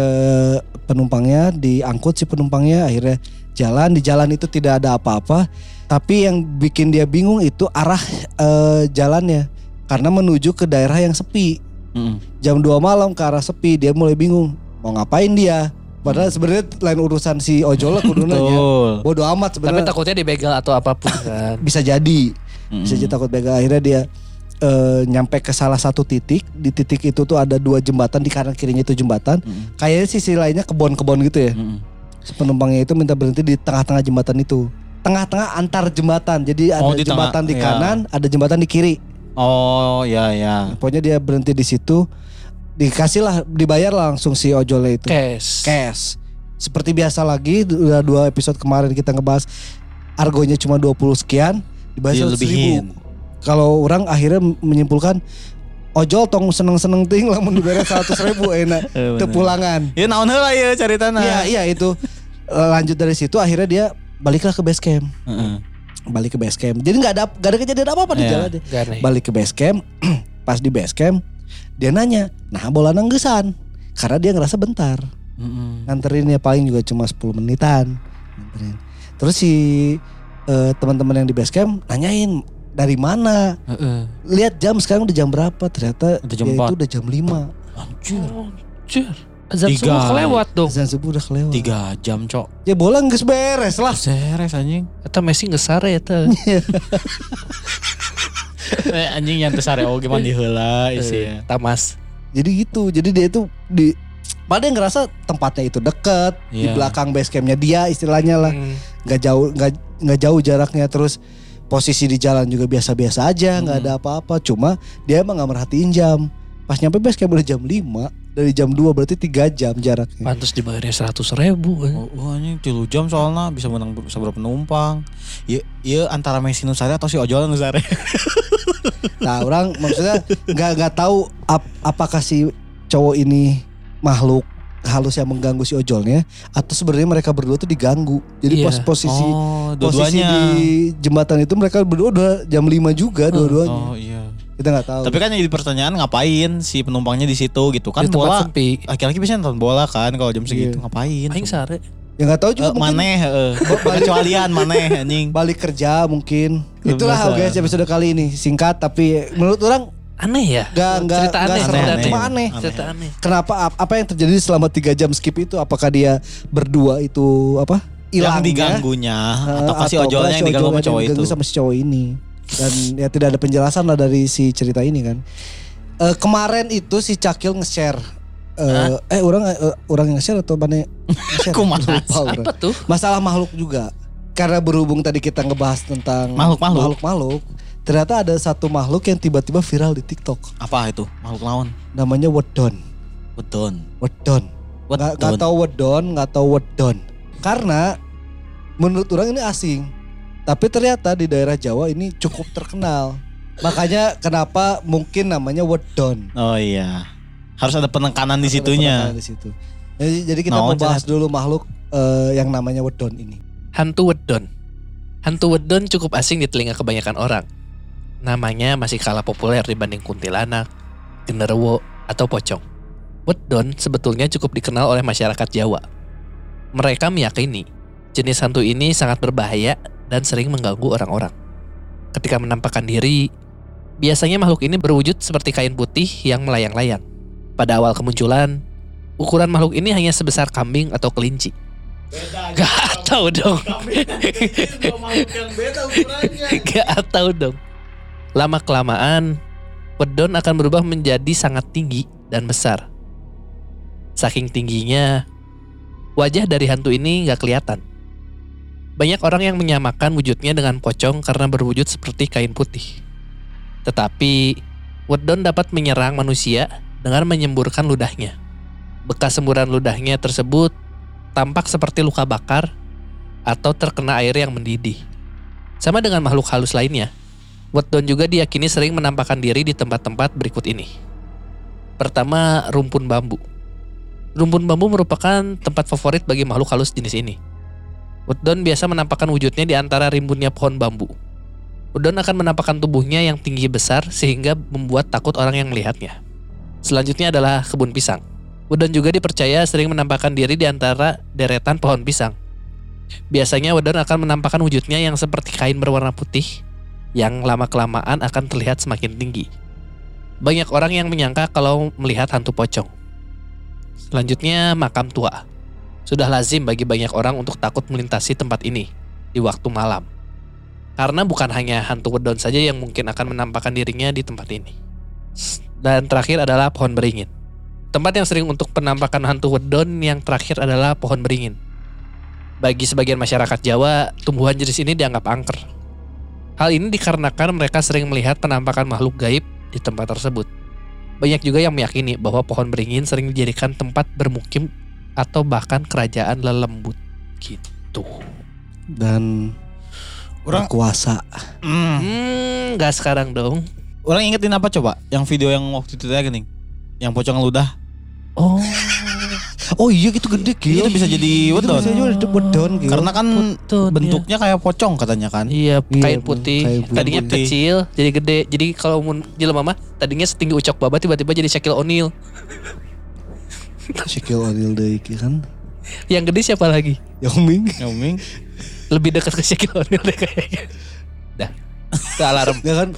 penumpangnya diangkut si penumpangnya akhirnya jalan di jalan itu tidak ada apa-apa tapi yang bikin dia bingung itu arah e, jalannya karena menuju ke daerah yang sepi mm. jam dua malam ke arah sepi dia mulai bingung mau ngapain dia padahal sebenarnya lain urusan si ojol lah kudunanya bodo amat sebenarnya tapi takutnya dibegal atau apapun kan bisa jadi mm. bisa jadi takut begal akhirnya dia Uh, nyampe ke salah satu titik, di titik itu tuh ada dua jembatan di kanan kirinya itu jembatan, mm. kayaknya sisi lainnya kebon-kebon gitu ya. Mm. Penumpangnya itu minta berhenti di tengah-tengah jembatan itu, tengah-tengah antar jembatan, jadi oh, ada di jembatan tengah, di kanan, ya. Ada jembatan di kiri. Oh ya ya. Pokoknya dia berhenti di situ, dikasihlah dibayar langsung si ojolnya itu. Cash. Cash. Seperti biasa lagi, udah dua episode kemarin kita ngebahas argonya cuma dua puluh sekian, dibahas seribu. Kalau orang akhirnya menyimpulkan, ojol tong seneng-seneng ting lamun dibayar seratus ribu enak kepulangan. Ya naon heula ieu caritana. Iya, iya itu. Lanjut dari situ akhirnya dia baliklah ke base camp. Uh-uh. Balik ke base camp. Jadi enggak ada enggak ada kejadian apa-apa di jalan. Balik ke base camp. Pas di base camp dia nanya, "Nah, bola nanggesan." Karena dia ngerasa bentar. Uh-uh. Nganterinnya paling juga cuma sepuluh menitan. Nganterin. Terus si uh, teman-teman yang di base camp nanyain, dari mana? Uh-uh. Lihat jam sekarang udah jam berapa? Ternyata udah jam dia itu udah jam lima. Anjir. Anjir. Azan subuh kelewat dong. Azan subuh udah kelewat. tiga jam, Cok. Ya bola geus beres lah. Beres anjing. Eta Messi geus sare eta. Anjing yang sare oge mah diheula isi ya. Tamas. Jadi gitu. Jadi dia itu di pada yang ngerasa tempatnya itu dekat, yeah. Di belakang base campnya dia istilahnya lah. Enggak mm. jauh enggak enggak jauh jaraknya, terus posisi di jalan juga biasa-biasa aja, nggak hmm. ada apa-apa. Cuma dia emang nggak merhatiin jam. Pas nyampe base camp udah jam lima, dari jam dua berarti tiga jam jaraknya. Pantes dibayarnya seratus ribu. Kan? Oh, anjing tilu jam soalnya bisa menang seberapa penumpang. Iya, ya, antara Messi Nusari atau si Ojolan Nusari. Nah orang maksudnya nggak nggak tahu ap, apakah si cowok ini makhluk halus yang mengganggu si ojolnya atau sebenarnya mereka berdua tuh diganggu. Jadi yeah. pas posisi oh, posisi di jembatan itu mereka berdua udah jam lima juga dua-duanya. Oh, iya. Kita nggak tahu. Tapi kan yang jadi pertanyaan ngapain si penumpangnya di situ gitu kan? Di bola sempi. Laki-laki biasanya nonton bola kan kalau jam segitu yeah. ngapain? Aing sare. Ya nggak tahu juga uh, mungkin. Maneh, uh, kecualian maneh anjing. Balik kerja mungkin. Itulah guys episode kali ini singkat tapi menurut orang aneh ya? Gak, gak, cerita gak, aneh, gak aneh, aneh. Cuma aneh. Aneh. Cerita aneh. Kenapa, apa yang terjadi selama tiga jam skip itu? Apakah dia berdua itu apa? Hilang diganggunya uh, atau si ojolnya yang diganggu sama cowok itu? Diganggu sama si cowok ini. Dan ya tidak ada penjelasan lah dari si cerita ini kan. Uh, kemarin itu si Cakil nge-share. Uh, eh orang uh, orang yang nge-share atau mana? Nge-share? Apa tuh? Masalah makhluk juga. Karena berhubung tadi kita ngebahas tentang makhluk-makhluk. Makhluk-makhluk. Ternyata ada satu makhluk yang tiba-tiba viral di TikTok. Apa itu? Makhluk lawan? Namanya Wedon. Wedon. Wedon. Wedon. Gak tau Wedon, gak tau Wedon. Karena menurut orang ini asing. Tapi ternyata di daerah Jawa ini cukup terkenal. Makanya kenapa mungkin namanya Wedon. Oh iya. Harus ada penekanan di situnya. Penekanan di situ. Jadi, jadi kita no, membahas dulu makhluk uh, yang namanya Wedon ini. Hantu Wedon. Hantu Wedon cukup asing di telinga kebanyakan orang. Namanya masih kalah populer dibanding kuntilanak, genderuwo, atau pocong. Wedon sebetulnya cukup dikenal oleh masyarakat Jawa. Mereka meyakini jenis hantu ini sangat berbahaya dan sering mengganggu orang-orang. Ketika menampakkan diri, biasanya makhluk ini berwujud seperti kain putih yang melayang-layang. Pada awal kemunculan, ukuran makhluk ini hanya sebesar kambing atau kelinci. Beda, gak tau dong. Gak tau dong. Lama-kelamaan, Wedon akan berubah menjadi sangat tinggi dan besar. Saking tingginya, wajah dari hantu ini gak kelihatan. Banyak orang yang menyamakan wujudnya dengan pocong karena berwujud seperti kain putih. Tetapi, Wedon dapat menyerang manusia dengan menyemburkan ludahnya. Bekas semburan ludahnya tersebut tampak seperti luka bakar atau terkena air yang mendidih. Sama dengan makhluk halus lainnya, Wedon juga diyakini sering menampakkan diri di tempat-tempat berikut ini. Pertama, rumpun bambu. Rumpun bambu merupakan tempat favorit bagi makhluk halus jenis ini. Wedon biasa menampakkan wujudnya di antara rimbunnya pohon bambu. Wedon akan menampakkan tubuhnya yang tinggi besar sehingga membuat takut orang yang melihatnya. Selanjutnya adalah kebun pisang. Wedon juga dipercaya sering menampakkan diri di antara deretan pohon pisang. Biasanya Wedon akan menampakkan wujudnya yang seperti kain berwarna putih, yang lama-kelamaan akan terlihat semakin tinggi. Banyak orang yang menyangka kalau melihat hantu pocong. Selanjutnya, makam tua. Sudah lazim bagi banyak orang untuk takut melintasi tempat ini di waktu malam. Karena bukan hanya hantu Wedon saja yang mungkin akan menampakkan dirinya di tempat ini. Dan terakhir adalah pohon beringin. Tempat yang sering untuk penampakan hantu Wedon yang terakhir adalah pohon beringin. Bagi sebagian masyarakat Jawa, tumbuhan jenis ini dianggap angker. Hal ini dikarenakan mereka sering melihat penampakan makhluk gaib di tempat tersebut. Banyak juga yang meyakini bahwa pohon beringin sering dijadikan tempat bermukim atau bahkan kerajaan lelembut gitu. Dan orang kuasa. Mm. Mm, gak sekarang dong. Orang ingetin apa coba? Yang video yang waktu itu tadi gini. Yang pocong ludah. Oh. Oh iya gitu gede gitu. Itu bisa jadi wedon. Bisa jadi wedon gitu. Karena kan Putun, bentuknya iya. Kayak pocong katanya kan. Iya, kain putih. Kain putih. Tadinya putih. Kecil, jadi gede. Jadi kalau mun jelema mah tadinya setinggi ucok baba tiba-tiba jadi Shaquille O'Neal. Shaquille O'Neal deui kan. Yang gede siapa lagi? Yao Ming. Yao Ming. Lebih dekat ke Shaquille O'Neal deh kayaknya. Dah. Ke alarm. Ya kan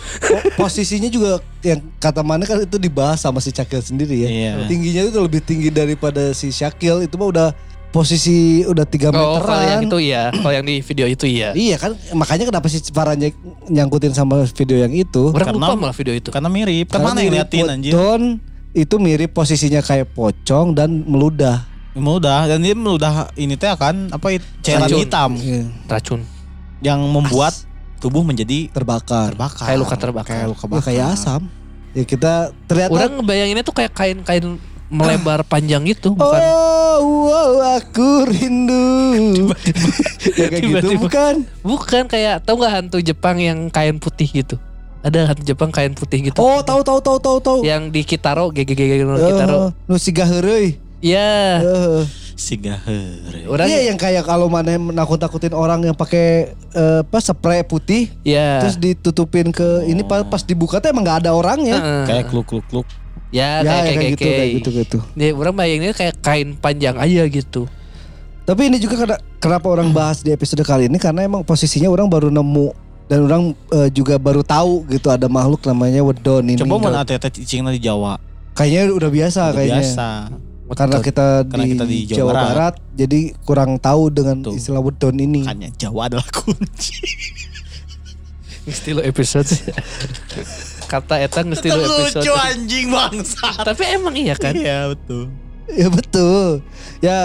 posisinya juga yang kata mana kan itu dibahas sama si Syakil sendiri ya. Iya. Tingginya itu lebih tinggi daripada si Syakil, itu mah udah posisi udah tiga meteran. Oh, kalau yang itu iya, kalau yang di video itu iya. Iya kan makanya kenapa si Farhan nyangkutin sama video yang itu? Orang lupa malah video itu. Karena mirip. Karena ngeliatin anjir. Don itu mirip posisinya kayak pocong dan meludah. Meludah dan dia meludah ini teh kan apa cairan hitam. Iya. Racun. Yang membuat As. tubuh menjadi terbakar, terbakar. Kayak luka terbakar, kayak luka bakar, kayak asam. Ya kita ternyata orang ngebayanginnya tuh kayak kain-kain melebar ah. panjang gitu, bukan? Oh, wow, aku rindu. Ya kayak tiba-tiba. Gitu bukan? Bukan kayak tahu nggak hantu Jepang yang kain putih gitu? Ada hantu Jepang kain putih gitu? Oh, tahu tahu tahu tahu tahu. Yang di Kitaro, gegegege no Kitaro. Nu sigaheureuy. Iya. Sigaheureuy. Iya yang kayak kalau mana menakut-takutin orang yang pakai uh, apa spray putih, yeah. Terus ditutupin ke oh. ini pas, pas dibuka tuh emang nggak ada orangnya. Uh-uh. Kayak kluk-kluk-kluk. Ya, ya kayak, kayak, kayak gitu, kayak gitu gitu. Nih orang bayanginnya kayak kain panjang aja gitu. Tapi ini juga kenapa orang bahas di episode kali ini karena emang posisinya orang baru nemu dan orang uh, juga baru tahu gitu ada makhluk namanya wedon ini. Coba mana tete cicingnya di Jawa. Kayaknya udah biasa udah kayaknya. Biasa. Karena kita, Karena kita di Jawa, Jawa Barat, Barat, jadi kurang tahu dengan tuh. Istilah wedon ini. Makanya Jawa adalah kunci. Ngestilu episode. Kata Etang ngestilu episode. Lucu anjing bangsa. Tapi emang iya kan? Iya betul. Ya betul. Ya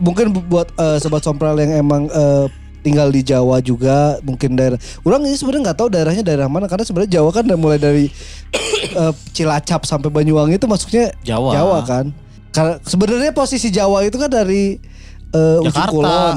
mungkin buat uh, sobat sompral yang emang uh, tinggal di Jawa juga mungkin daerah. Orang ini sebenarnya nggak tahu daerahnya daerah mana karena sebenarnya Jawa kan mulai dari uh, Cilacap sampai Banyuwangi itu masuknya Jawa, Jawa kan. Sebenarnya posisi Jawa itu kan dari uh, Jakarta, Kulon,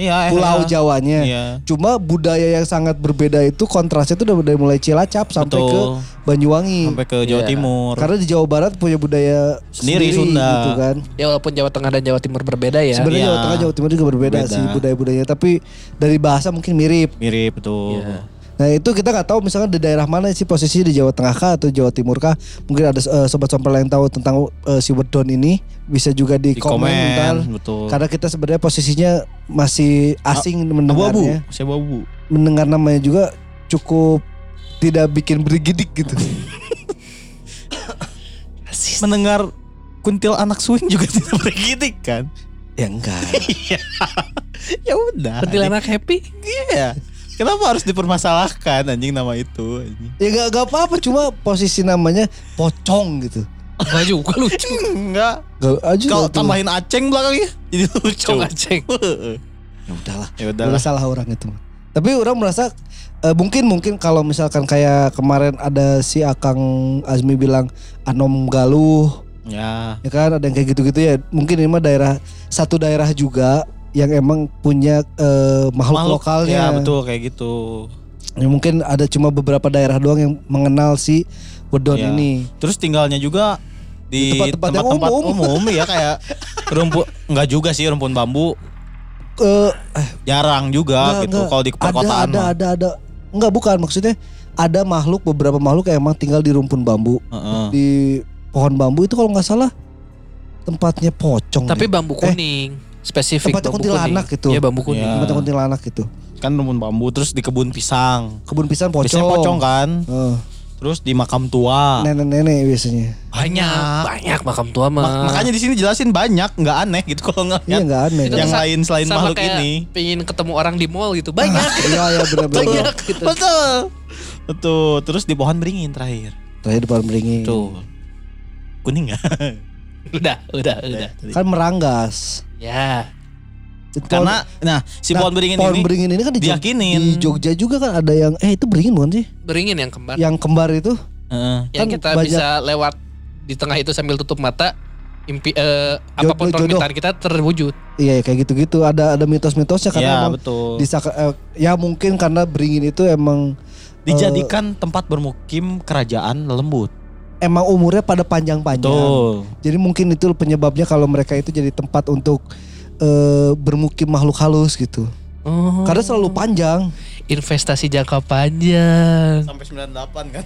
iya, Pulau iya. Jawanya. Iya. Cuma budaya yang sangat berbeda itu kontrasnya itu dari mulai Cilacap sampai betul. Ke Banyuwangi, sampai ke Jawa yeah. Timur. Karena di Jawa Barat punya budaya sendiri, sendiri Sunda. Gitu kan. Ya walaupun Jawa Tengah dan Jawa Timur berbeda ya. Sebenarnya yeah. Jawa Tengah Jawa Timur juga berbeda, berbeda. sih budaya-budayanya. Tapi dari bahasa mungkin mirip. Mirip betul. Yeah. Nah itu kita gak tahu misalkan di daerah mana sih posisinya, di Jawa Tengah kah atau Jawa Timur kah. Mungkin ada uh, sobat sompral yang tahu tentang uh, si wedon ini. Bisa juga di, di komen, komen betul. Karena kita sebenarnya posisinya masih asing A- mendengarnya. Abu-abu, masih abu-abu. Mendengar namanya juga cukup tidak bikin berigidik gitu. Mendengar kuntil anak swing juga tidak berigidik kan. Ya enggak. Ya udah. Kuntil anak happy. Iya. Kenapa harus dipermasalahkan anjing nama itu? Anjing. Ya gak, gak apa-apa, cuma posisi namanya pocong gitu. Gak juga lucu. Enggak. Kalau tambahin aceng belakangnya, jadi lucu. Aceng. Ya udahlah, ya udahlah. Salah orang itu. Tapi orang merasa, uh, mungkin mungkin kalau misalkan kayak kemarin ada si Akang Azmi bilang Anom Galuh. Ya. Ya kan ada yang kayak gitu-gitu ya. Mungkin ini mah daerah, satu daerah juga. Yang emang punya uh, makhluk, makhluk lokalnya. Ya betul kayak gitu. Ya mungkin ada cuma beberapa daerah doang yang mengenal si wedon ya. Ini. Terus tinggalnya juga di, di tempat-tempat, tempat-tempat umum. umum ya kayak rumput, enggak juga sih rumpun bambu. Uh, eh, jarang juga enggak, gitu kalau di perkotaan. Ada, ada ada ada enggak bukan maksudnya ada makhluk beberapa makhluk yang emang tinggal di rumpun bambu. Uh-uh. Di pohon bambu itu kalau enggak salah tempatnya pocong. Tapi deh. Bambu kuning. Eh, spesifik tempat kuntilanak gitu. Iya bambu kuning. Tempat kuntilanak gitu. Kan rumpun bambu terus di kebun pisang. Kebun pisang pocong. Biasanya pocong kan. Uh. Terus di makam tua. Nenek-nenek biasanya. Banyak, banyak makam tua mah. Makanya di sini jelasin banyak, enggak aneh gitu kalau enggak. Iya enggak aneh. Yang kan. Lain selain sama makhluk kayak ini. Pengin ketemu orang di mall gitu. Banyak. Iya ya benar-benar. Banyak gitu. Betul. Betul. Terus di pohon beringin terakhir. Terakhir di pohon beringin. Betul. Kuning enggak? Udah, udah, udah. Kan meranggas. Ya. Karena nah si nah, pohon beringin pohon ini beringin ini kan di diyakinin. Di Jogja juga kan ada yang eh itu beringin bukan sih? Beringin yang kembar. Yang kembar itu. Uh, kan yang kita banyak, bisa lewat di tengah itu sambil tutup mata. impi, uh, apapun jodoh, permintaan jodoh. Kita terwujud. Iya kayak gitu-gitu, ada ada mitos-mitosnya karena ya, emang betul. Disaka, uh, ya mungkin karena beringin itu emang dijadikan uh, tempat bermukim kerajaan lembut. Emang umurnya pada panjang-panjang. Betul. Jadi mungkin itu penyebabnya kalau mereka itu jadi tempat untuk uh, bermukim makhluk halus gitu. Oh. Karena selalu panjang. Investasi jangka panjang. Sampai sembilan puluh delapan kan?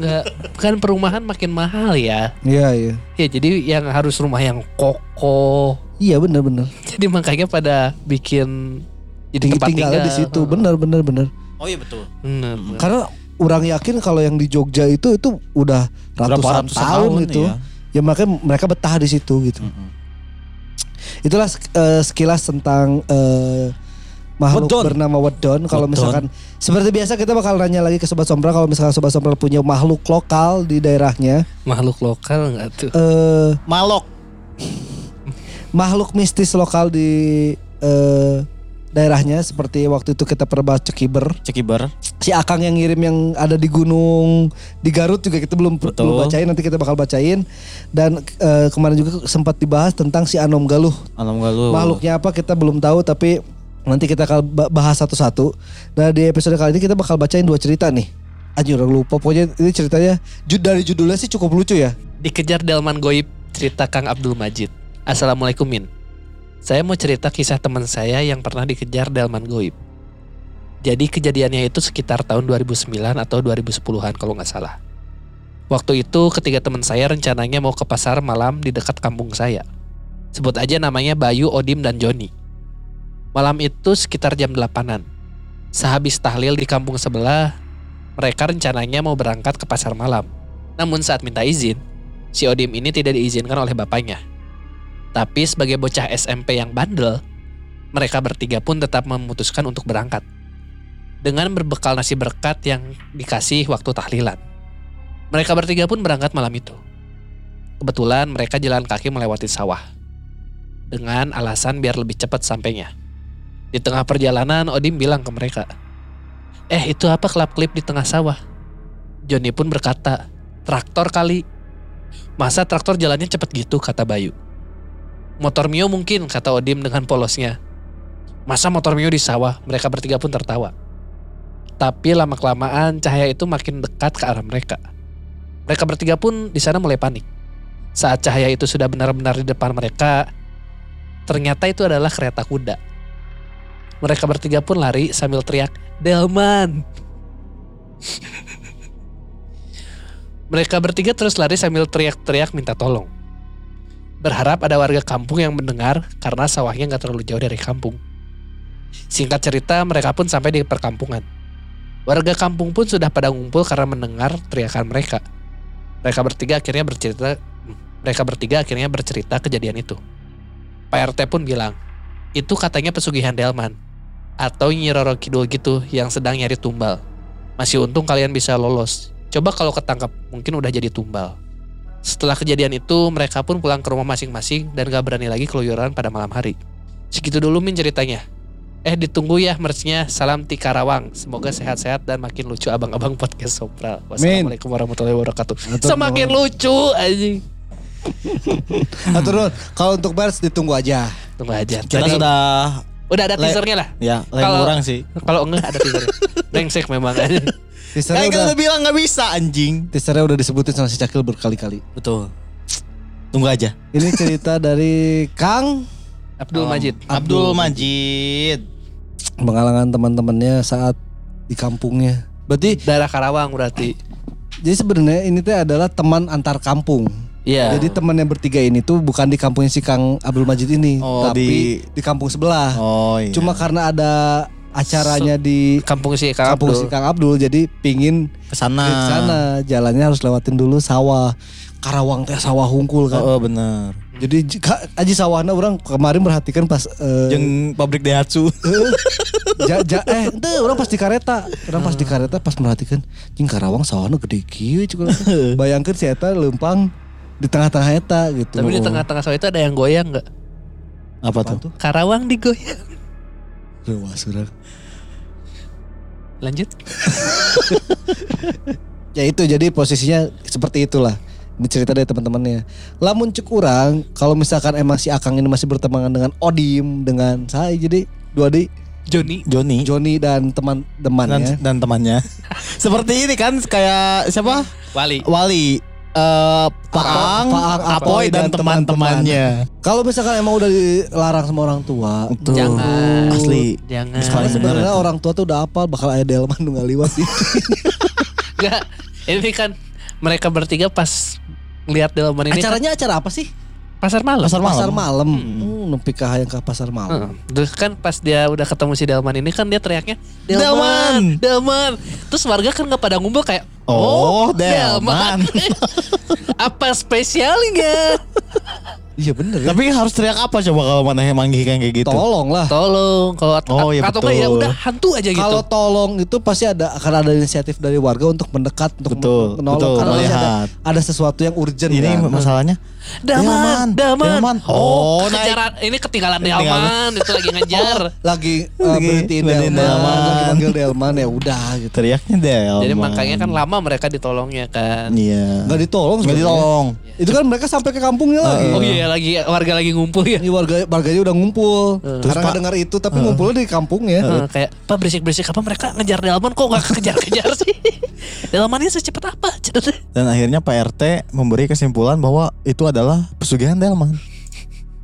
Enggak, kan perumahan makin mahal ya. Iya, iya. Ya jadi yang harus rumah yang kokoh. Iya benar-benar. Jadi makanya pada bikin jadi tempat tinggal di situ. Benar-benar benar. Oh iya betul. Benar. Karena orang yakin kalau yang di Jogja itu itu udah ratusan, ratusan tahun, tahun itu. Ya. Ya makanya mereka betah di situ gitu. Mm-hmm. Itulah uh, sekilas tentang uh, makhluk Wedon. Bernama Wedon. Kalau misalkan seperti biasa kita bakal nanya lagi ke Sobat Sombra kalau misalkan Sobat Sombra punya makhluk lokal di daerahnya. Makhluk lokal nggak tuh? Uh, Malok. Makhluk mistis lokal di uh, daerahnya seperti waktu itu kita pernah bahas Cekiber. Cekiber. Si Akang yang ngirim yang ada di gunung di Garut juga kita belum Betul. belum bacain, nanti kita bakal bacain. Dan uh, kemarin juga sempat dibahas tentang si Anom Galuh. Anom Galuh. Makhluknya apa kita belum tahu tapi nanti kita akan bahas satu-satu. Nah di episode kali ini kita bakal bacain dua cerita nih. Anjir orang lupa, pokoknya ini ceritanya dari judulnya sih cukup lucu ya. Dikejar delman goib, cerita Kang Abdul Majid. Assalamualaikum Min. Saya mau cerita kisah teman saya yang pernah dikejar delman goib. Jadi kejadiannya itu sekitar tahun dua ribu sembilan atau dua ribu sepuluhan kalau gak salah. Waktu itu ketiga teman saya rencananya mau ke pasar malam di dekat kampung saya. Sebut aja namanya Bayu, Odim, dan Joni. Malam itu sekitar jam delapanan. Sehabis tahlil di kampung sebelah, mereka rencananya mau berangkat ke pasar malam. Namun saat minta izin, si Odim ini tidak diizinkan oleh bapaknya. Tapi sebagai bocah S M P yang bandel, mereka bertiga pun tetap memutuskan untuk berangkat. Dengan berbekal nasi berkat yang dikasih waktu tahlilan. Mereka bertiga pun berangkat malam itu. Kebetulan mereka jalan kaki melewati sawah. Dengan alasan biar lebih cepat sampainya. Di tengah perjalanan, Odim bilang ke mereka, eh itu apa kelap-kelip di tengah sawah? Joni pun berkata, traktor kali. Masa traktor jalannya cepet gitu, kata Bayu. Motor Mio mungkin, kata Odim dengan polosnya. Masa motor Mio di sawah? Mereka bertiga pun tertawa. Tapi lama-kelamaan cahaya itu makin dekat ke arah mereka. Mereka bertiga pun di sana mulai panik. Saat cahaya itu sudah benar-benar di depan mereka, ternyata itu adalah kereta kuda. Mereka bertiga pun lari sambil teriak, Delman! Mereka bertiga terus lari sambil teriak-teriak minta tolong. Berharap ada warga kampung yang mendengar karena sawahnya gak terlalu jauh dari kampung. Singkat cerita, mereka pun sampai di perkampungan. Warga kampung pun sudah pada ngumpul karena mendengar teriakan mereka. Mereka bertiga akhirnya bercerita, mereka bertiga akhirnya bercerita kejadian itu. Pak R T pun bilang, itu katanya pesugihan Delman. Atau Nyi Roro Kidul gitu yang sedang nyari tumbal. Masih untung kalian bisa lolos. Coba kalau ketangkap mungkin udah jadi tumbal. Setelah kejadian itu mereka pun pulang ke rumah masing-masing dan gak berani lagi keluyuran pada malam hari. Segitu dulu Min ceritanya. Eh ditunggu ya merch-nya. Salam di Karawang. Semoga sehat-sehat dan makin lucu abang-abang podcast Sopra. Wassalamualaikum warahmatullahi wabarakatuh. Semakin lucu anjing. Atur kalau untuk bars ditunggu aja. Tunggu aja. Kita Tadi, sudah udah ada teasernya lah. Ya, kalau kurang sih. Kalau enggak ada teasernya. Brengsek memang aja. Teasernya udah, udah bilang enggak bisa anjing. Teasernya udah disebutin sama si Cakil berkali-kali. Betul. Tunggu aja. Ini cerita dari Kang Abdul Majid. Abdul, Abdul Majid. Pengalaman teman-temannya saat di kampungnya. Berarti daerah Karawang berarti. Jadi sebenarnya ini tuh adalah teman antar kampung. Yeah. Jadi teman yang bertiga ini tuh bukan di kampungnya si Kang Abdul Majid ini, oh, tapi di... di kampung sebelah. Oh, iya. Cuma karena ada acaranya so, di kampung si Kang kampung Abdul. Si Kang Abdul, jadi pingin kesana. Kesana, jalannya harus lewatin dulu sawah. Karawang teh sawah hungkul kan. Oh, oh benar. Jadi aji sawahna orang kemarin perhatikan pas uh, jeung pabrik Daihatsu. ja, ja, eh teu orang pas di kareta, orang pas di kareta pas merhatikan jeung Karawang sawahna gede kieu. Bayangkeun si eta leumpang di tengah-tengah eta gitu. Tapi di tengah-tengah soal itu ada yang goyang gak? Apa, Apa tuh? Karawang digoyang. Wah surat. Lanjut. Ya itu jadi posisinya seperti itulah. Ini cerita dari teman-temannya. Lamun cek urang, kalau misalkan emang si Akang ini masih berteman dengan Odim, dengan saya jadi dua di Joni, Joni, Joni dan teman-temannya dan, dan temannya. Seperti ini kan kayak siapa? Wali. Wali. Uh, Paang, Apoy dan, dan teman-temannya. Kalau misalkan emang udah dilarang sama orang tua, tuh. Jangan. Asli. Jangan. Karena sebenarnya orang tua tuh udah apal bakal ada Delman nggak liwat gitu. Enggak. Ini kan mereka bertiga pas lihat Delman ini. Acaranya kan, acara apa sih? Pasar malam. Pasar malam. Pasar malam. Hmm. Nepi kahayang ke pasar malam. Hmm. Terus kan pas dia udah ketemu si Delman ini kan dia teriaknya Delman, Delman. Delman. Terus warga kan nggak pada ngumpul kayak. Oh, oh Delman. Apa spesialnya? Iya bener. Ya? Tapi harus teriak apa coba kalau mana yang manggih kayak gitu? Tolong lah. Tolong. Kalau oh, ya atau kayak udah hantu aja gitu. Kalau tolong itu pasti ada akan ada inisiatif dari warga untuk mendekat untuk betul, menolong betul, karena ada, ada sesuatu yang urgent. Ini kan? Masalahnya. Delman, Delman. Delman. Oh, kejaran ini ketinggalan Delman itu lagi ngejar. Oh, lagi uh, berhentiin Delman. Panggil Delman ya udah gitu. Teriaknya Delman. Jadi makanya kan lama mereka ditolongnya kan. Iya. Gak ditolong. Gak ditolong. Ya. Itu kan mereka sampai ke kampungnya uh, lagi. Oh iya. Lagi warga lagi ngumpul ya. Ini warga warganya udah ngumpul. Hmm. Terus nggak dengar itu tapi hmm. ngumpulnya di kampung ya. Hmm, kayak apa berisik-berisik apa mereka ngejar Delman kok nggak kejar-kejar sih? Delmannya secepat apa? Dan akhirnya Pak R T memberi kesimpulan bahwa itu adalah pesugihan Delman.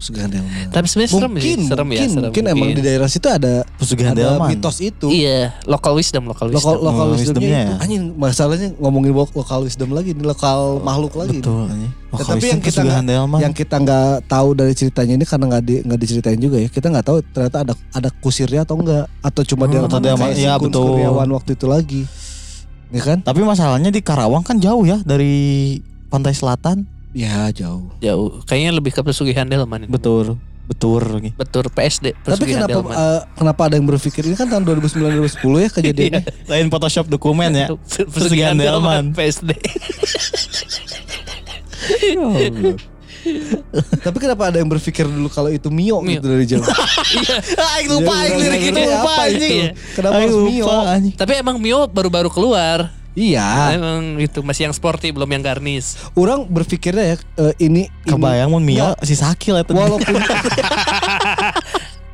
Pesugihan Delman. Tapi sebenarnya serem sih. Serem mungkin, ya. Serem, mungkin mungkin emang di daerah situ ada pesugihan ada Delman. Mitos itu. Iya, local wisdom, local wisdom. Lokal, lokal hmm, wisdomnya. wisdomnya ya. Anjing, masalahnya ngomongin local wisdom lagi, ini lokal oh, makhluk lagi. Betul. Nah, tapi yang kita gak, yang kita nggak tahu dari ceritanya ini karena nggak di, nggak diceritain juga ya. Kita nggak tahu ternyata ada ada kusirnya atau enggak atau cuma hmm, Delman kayak si ya, Kurniawan waktu itu lagi. Ya kan? Tapi masalahnya di Karawang kan jauh ya dari pantai selatan. Ya jauh. Jauh. Kayaknya lebih ke pesugihan Delman ini. Betul. Betul. Betul P S D. Tapi kenapa uh, kenapa ada yang berpikir ini kan tahun dua ribu sembilan dua ribu sepuluh ya kejadiannya. Lain Photoshop dokumen ya. Pesugihan, pesugihan Delman. Delman P S D. Oh, tapi kenapa ada yang berpikir dulu kalau itu Mio, Mio. gitu dari jauh. Iya. Aik lupa aik lirik itu lupa anjing. Kenapa harus Mio? Tapi emang Mio baru-baru keluar. Iya, emang itu masih yang sporty belum yang garnis. Orang berpikirnya ya uh, ini kebayang mun Mio si Sakil ya. Walaupun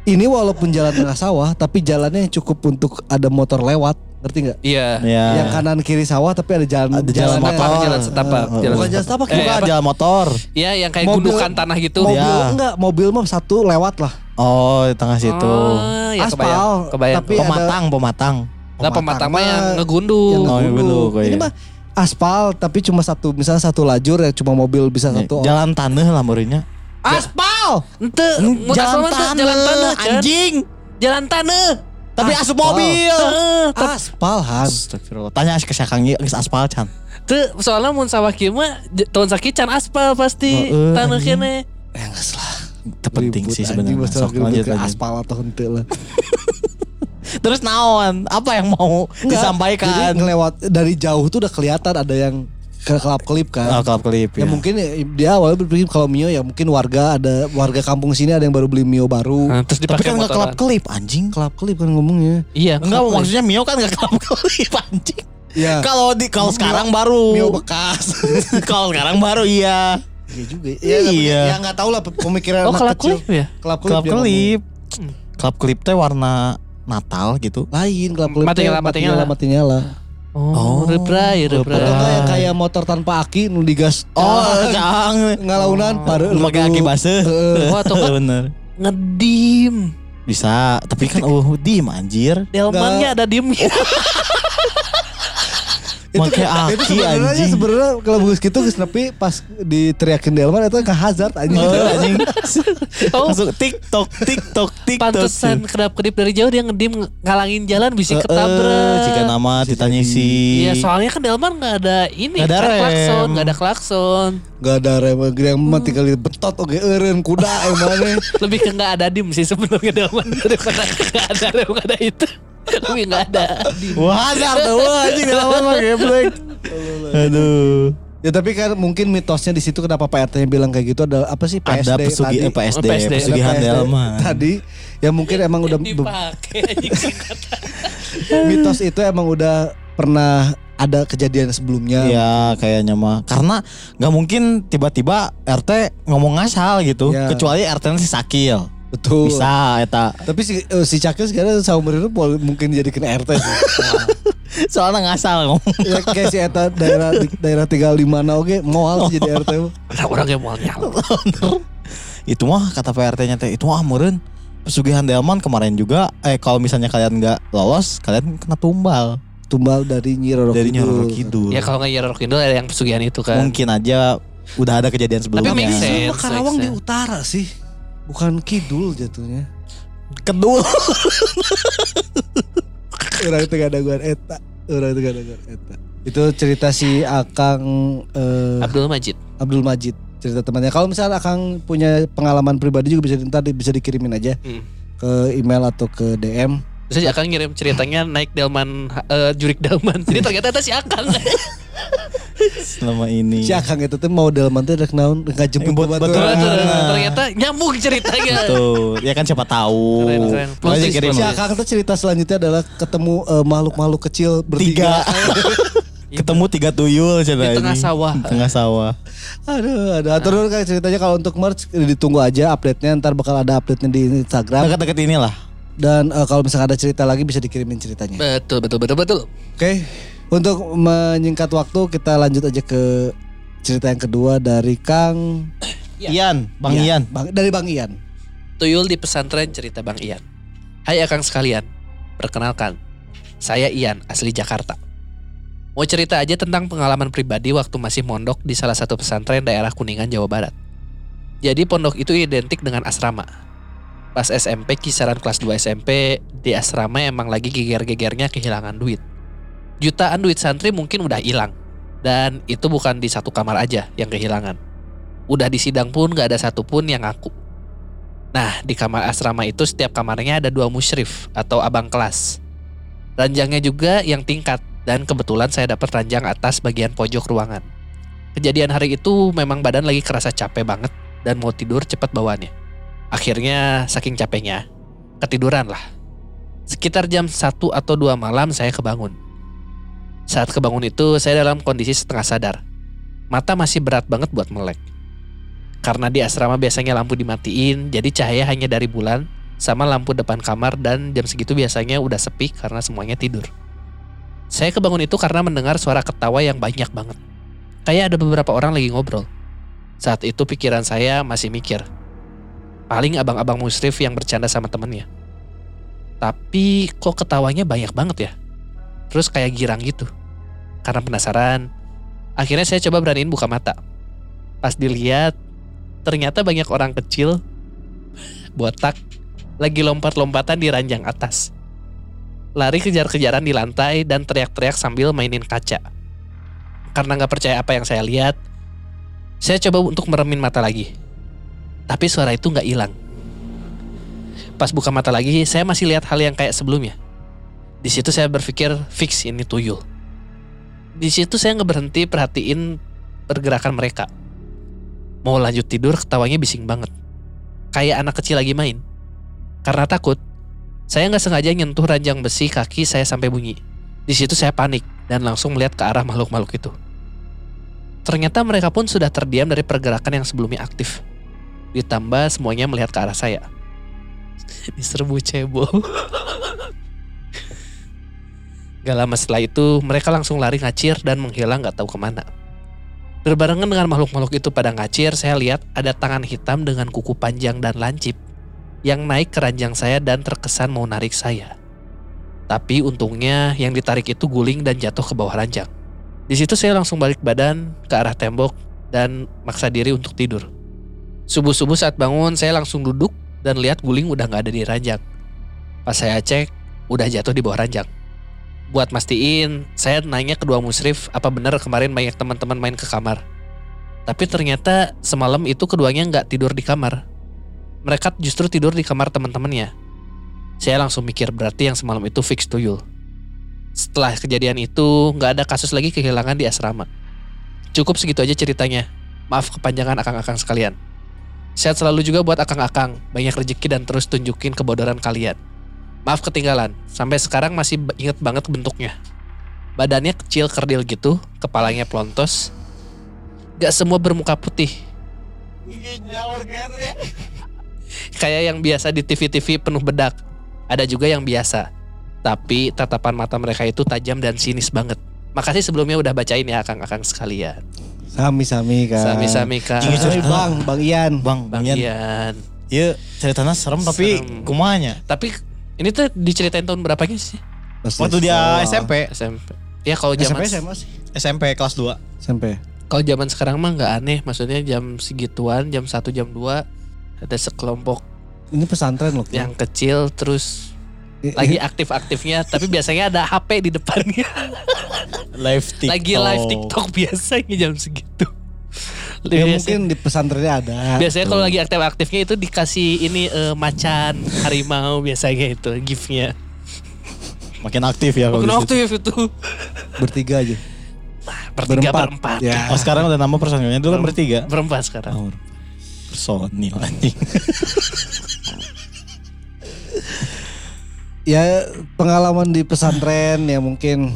ini walaupun jalan tengah sawah tapi jalannya cukup untuk ada motor lewat, ngerti enggak? Iya. Yeah. Yang kanan kiri sawah tapi ada jalan ada jalan motor, jalan setapak, uh, uh, jalan bukan jalan setapak, eh, bukan jalan motor. Iya, yang kayak mobil, gundukan tanah gitu. Mobil ya. Enggak, mobil mah satu lewat lah. Oh, di tengah situ. Oh, ya, aspal, kebayang, kebayang. Tapi pematang, ada, pematang. Lah pematang mah yang ngegundung. Oh, ya. Ini mah aspal tapi cuma satu, misalnya satu lajur yang cuma mobil bisa nih, satu. Jalan tanah lah murinya. Aspal. Ente, jalan tanah, jalan tanah anjing. Jalan tanah. Tapi asup mobil. Aspal has. Tanya ke Sakang geus aspal can. Teu soalnya mun sawah kieu mah tahun sakit can aspal pasti tanah kene. Ya geus lah. Penting sih sebenarnya. Sok lanjut aspal atau henteu lah. Terus naon, apa yang mau nggak, disampaikan? Jadi ngelewat dari jauh tuh udah kelihatan ada yang kelap-kelip kan. Oh, kelap-kelip ya. Ya mungkin dia awalnya berpikir kalau Mio ya mungkin warga ada warga kampung sini ada yang baru beli Mio baru. Nah, terus dipakai motoran. Tapi kan gak kelap-kelip anjing, kelap-kelip kan ngomongnya. Iya. Enggak maksudnya Mio kan gak kelap-kelip anjing. Iya. Kalau di kalau sekarang baru. Mio bekas. Kalau sekarang baru iya. Iya juga. Ya, iya. Ya gak tahu lah pemikiran oh, anak kecil. Ya? Kelap-kelip. Kelap-kelip. Kelap-kelip teh warna Natal gitu. Lain kelap-kelip. Mati nyala, mati nyala, mati nyala. Oh, repray, repray. Atau kayak kayak motor tanpa aki nu digas. Oh, cang ngalaunan baru pakai aki baseuh. Oh, atau bener. Ngedim. Bisa, tapi kan oh dim anjir. Delmannya ada dimnya. Pakai aki anjing. Sebenarnya kalau bagus gitu geus nepi pas diteriakin Delman itu ke hazard anjing. Anjing. Masuk TikTok, TikTok, TikTok. Pantesan kedap-kedip dari jauh dia ngedim ngalangin jalan bisa ketabrak. Jika nama ditanya si. Iya, soalnya kan Delman enggak ada ini, enggak ada klakson, enggak ada klakson. Enggak ada rem, yang mati kali betot oge eureun kuda emane. Lebih ke enggak ada dim sih sebenarnya Delman daripada enggak ada rem, enggak ada itu. Tapi gak ada. Wah hazard tuh anjing Delman mah geblek. Aduh. Ya tapi kan mungkin mitosnya di situ kenapa Pak R T-nya bilang kayak gitu ada apa sih P S D ada pesugi, tadi. P S D, P S D, pesugihan Delman. Tadi ya mungkin emang udah dipakai. Mitos itu emang udah pernah ada kejadian sebelumnya. Iya kayaknya mah. Karena gak mungkin tiba-tiba R T ngomong ngasal gitu ya. Kecuali R T-nya si Sakil. Betul. Bisa eta. Tapi si, si Cakil sekarang saumur itu mungkin dijadikan R T sih. Soalnya ngasal ngomong. Ya kayak si eta daerah daerah tiga puluh lima na oke moal sih jadi R T. Orang yang moal nyal. Itu mah kata P R T-nya teh, itu mah meureun. Pesugihan Delman kemarin juga, eh kalau misalnya kalian enggak lolos, kalian kena tumbal. Tumbal dari Nyi Roro Kidul. Ya kalau enggak Nyi Roro Kidul ada yang pesugihan itu kan. Mungkin aja udah ada kejadian sebelumnya. Tapi ini semua Karawang di utara sih. Bukan kidul jatuhnya. Kedul. Orang itu gak ada guan eta. Orang itu gak ada guan eta. Itu cerita si Akang... Uh, Abdul Majid. Abdul Majid. Cerita temannya. Kalau misalnya Akang punya pengalaman pribadi juga bisa ntar bisa dikirimin aja. Hmm. Ke email atau ke D M. Terus Akang ngirim ceritanya naik Delman, uh, jurik Delman. Jadi ternyata itu si Akang. Selama ini si Akang itu tuh mau Delman tuh ada kenaun gak jemput buat baturan. Ternyata nyambung ceritanya. Betul, ya kan siapa tahu. Keren, keren. Plonsis, plonsis. Si Akang tuh cerita selanjutnya adalah ketemu uh, makhluk-makhluk kecil bertiga. Ketemu tiga tuyul di tengah ini. sawah. Di tengah sawah. Aduh, aduh. Terus kan ceritanya kalau untuk merch ditunggu aja update-nya, ntar bakal ada update-nya di Instagram. Dekat-dekat inilah. Dan uh, kalau misalkan ada cerita lagi bisa dikirimin ceritanya. Betul, betul, betul, betul. Oke. Okay. Untuk menyingkat waktu kita lanjut aja ke cerita yang kedua dari Kang Iyan. Iyan. Bang Iyan. Iyan. Bang, dari Bang Iyan. Tuyul di pesantren cerita Bang Iyan. Hai Akang sekalian, perkenalkan. Saya Iyan, asli Jakarta. Mau cerita aja tentang pengalaman pribadi waktu masih mondok di salah satu pesantren daerah Kuningan, Jawa Barat. Jadi pondok itu identik dengan asrama. Pas S M P, kisaran kelas dua S M P, di asrama emang lagi geger-gegernya kehilangan duit. Jutaan duit santri mungkin udah hilang. Dan itu bukan di satu kamar aja yang kehilangan. Udah di sidang pun gak ada satupun yang ngaku. Nah, di kamar asrama itu setiap kamarnya ada dua musyrif atau abang kelas. Ranjangnya juga yang tingkat. Dan kebetulan saya dapat ranjang atas bagian pojok ruangan. Kejadian hari itu memang badan lagi kerasa capek banget. Dan mau tidur cepat bawaannya. Akhirnya saking capeknya, ketiduran lah. Sekitar jam satu atau dua malam saya kebangun. Saat kebangun itu, saya dalam kondisi setengah sadar. Mata masih berat banget buat melek. Karena di asrama biasanya lampu dimatiin, jadi cahaya hanya dari bulan, sama lampu depan kamar, dan jam segitu biasanya udah sepi karena semuanya tidur. Saya kebangun itu karena mendengar suara ketawa yang banyak banget. Kayak ada beberapa orang lagi ngobrol. Saat itu pikiran saya masih mikir. Paling abang-abang musyrif yang bercanda sama temennya. Tapi kok ketawanya banyak banget ya? Terus kayak girang gitu. Karena penasaran, akhirnya saya coba beraniin buka mata. Pas dilihat, ternyata banyak orang kecil, botak, lagi lompat-lompatan di ranjang atas. Lari kejar-kejaran di lantai dan teriak-teriak sambil mainin kaca. Karena gak percaya apa yang saya lihat, saya coba untuk meremin mata lagi. Tapi suara itu gak hilang. Pas buka mata lagi, saya masih lihat hal yang kayak sebelumnya. Di situ saya berpikir fix ini tuyul. Di situ saya nggak berhenti perhatiin pergerakan mereka. Mau lanjut tidur ketawanya bising banget, kayak anak kecil lagi main. Karena takut, saya nggak sengaja nyentuh ranjang besi kaki saya sampai bunyi. Di situ saya panik dan langsung melihat ke arah makhluk-makhluk itu. Ternyata mereka pun sudah terdiam dari pergerakan yang sebelumnya aktif. Ditambah semuanya melihat ke arah saya. Diserbu cebol. Gak lama setelah itu, mereka langsung lari ngacir dan menghilang gak tahu kemana. Berbarengan dengan makhluk-makhluk itu pada ngacir, saya lihat ada tangan hitam dengan kuku panjang dan lancip yang naik ke ranjang saya dan terkesan mau narik saya. Tapi untungnya yang ditarik itu guling dan jatuh ke bawah ranjang. Di situ saya langsung balik badan ke arah tembok dan maksa diri untuk tidur. Subuh-subuh saat bangun, saya langsung duduk dan lihat guling udah gak ada di ranjang. Pas saya cek, udah jatuh di bawah ranjang. Buat mastiin, saya nanya kedua musyrif apa benar kemarin banyak teman-teman main ke kamar. Tapi ternyata semalam itu keduanya nggak tidur di kamar. Mereka justru tidur di kamar teman-temannya. Saya langsung mikir berarti yang semalam itu fix tuyul. Setelah kejadian itu, nggak ada kasus lagi kehilangan di asrama. Cukup segitu aja ceritanya. Maaf kepanjangan akang-akang sekalian. Sehat selalu juga buat akang-akang. Banyak rezeki dan terus tunjukin kebodohan kalian. Maaf ketinggalan, sampai sekarang masih inget banget bentuknya. Badannya kecil kerdil gitu, kepalanya pelontos. Gak semua bermuka putih. Kayak yang biasa di T V-T V penuh bedak. Ada juga yang biasa. Tapi tatapan mata mereka itu tajam dan sinis banget. Makasih sebelumnya udah bacain ya akang-akang sekalian. Sami-sami kan. Sami-sami kan. Jujur bang, bang Iyan. Bang, bang Iyan. Iyan. Iya ceritanya serem, serem. Tapi kumanya. Tapi ini tuh diceritain tahun berapanya sih? Waktu dia S M P. S M P. Ya kalau zaman S M P, sih. S M P kelas dua. S M P. Kalau zaman sekarang mah nggak aneh, maksudnya jam segituan, jam satu, jam dua ada sekelompok. Ini pesantren loh. Yang ya. Kecil terus lagi aktif-aktifnya, tapi biasanya ada H P di depannya. Live TikTok. Lagi live TikTok biasanya jam segitu. Ya biasanya, mungkin di pesantrennya ada. Biasanya kalau lagi aktif-aktifnya itu dikasih ini uh, macan, harimau biasanya itu gifnya. Makin aktif ya kalau. Makin aktif itu. Bertiga aja. Bertiga berempat. berempat. Ya. Oh sekarang udah nambah personilnya, dulu kan bertiga. Berempat sekarang. Oh, personil anjing. Ya pengalaman di pesantren ya mungkin.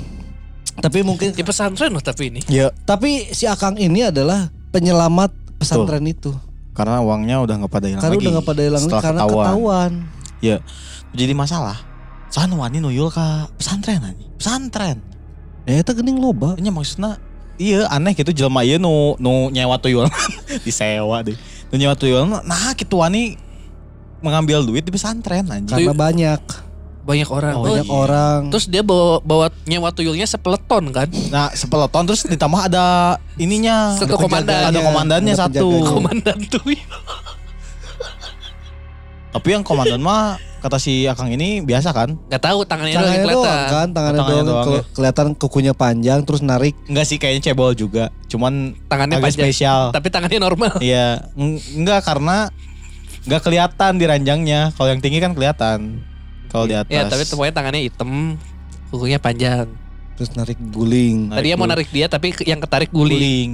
Tapi mungkin di pesantren loh tapi ini. Ya. Tapi si akang ini adalah penyelamat pesantren. Betul. Itu. Karena uangnya udah nggak pada hilang lagi. Karena udah nggak pada hilang lagi karena ketahuan. ketahuan. Ya. Jadi masalah. Soalnya wani nuyul ke pesantren aja. Pesantren. Ya itu gening loba. Ini maksudnya. Iya aneh gitu jelema ieu nu nu nyewa tuyul. Disewa deh. Nu nyewa tuyul. Nah gitu wani mengambil duit di pesantren aja. Karena banyak. Banyak orang. Oh, banyak oh, orang. Terus dia bawa bawa nyewa tuyulnya sepeleton kan? Nah, sepeleton terus ditambah ada ininya. Satu komandan. Ada komandannya ada satu. Komandan tuyul. Tapi yang komandan mah kata si akang ini biasa kan? Gak tahu tangannya, tangannya doang kelihatan. Kan, tangannya, tangannya doang, doang ke, kelihatan kukunya panjang terus narik. Enggak sih kayaknya cebol juga. Cuman tangannya agak panjang, spesial. Tapi tangannya normal. Iya. Enggak karena enggak kelihatan di ranjangnya. Kalau yang tinggi kan kelihatan. Kalau di atas. Ya tapi pokoknya tangannya hitam, kukunya panjang. Terus narik guling. Tadinya mau narik dia tapi yang ketarik guling. guling.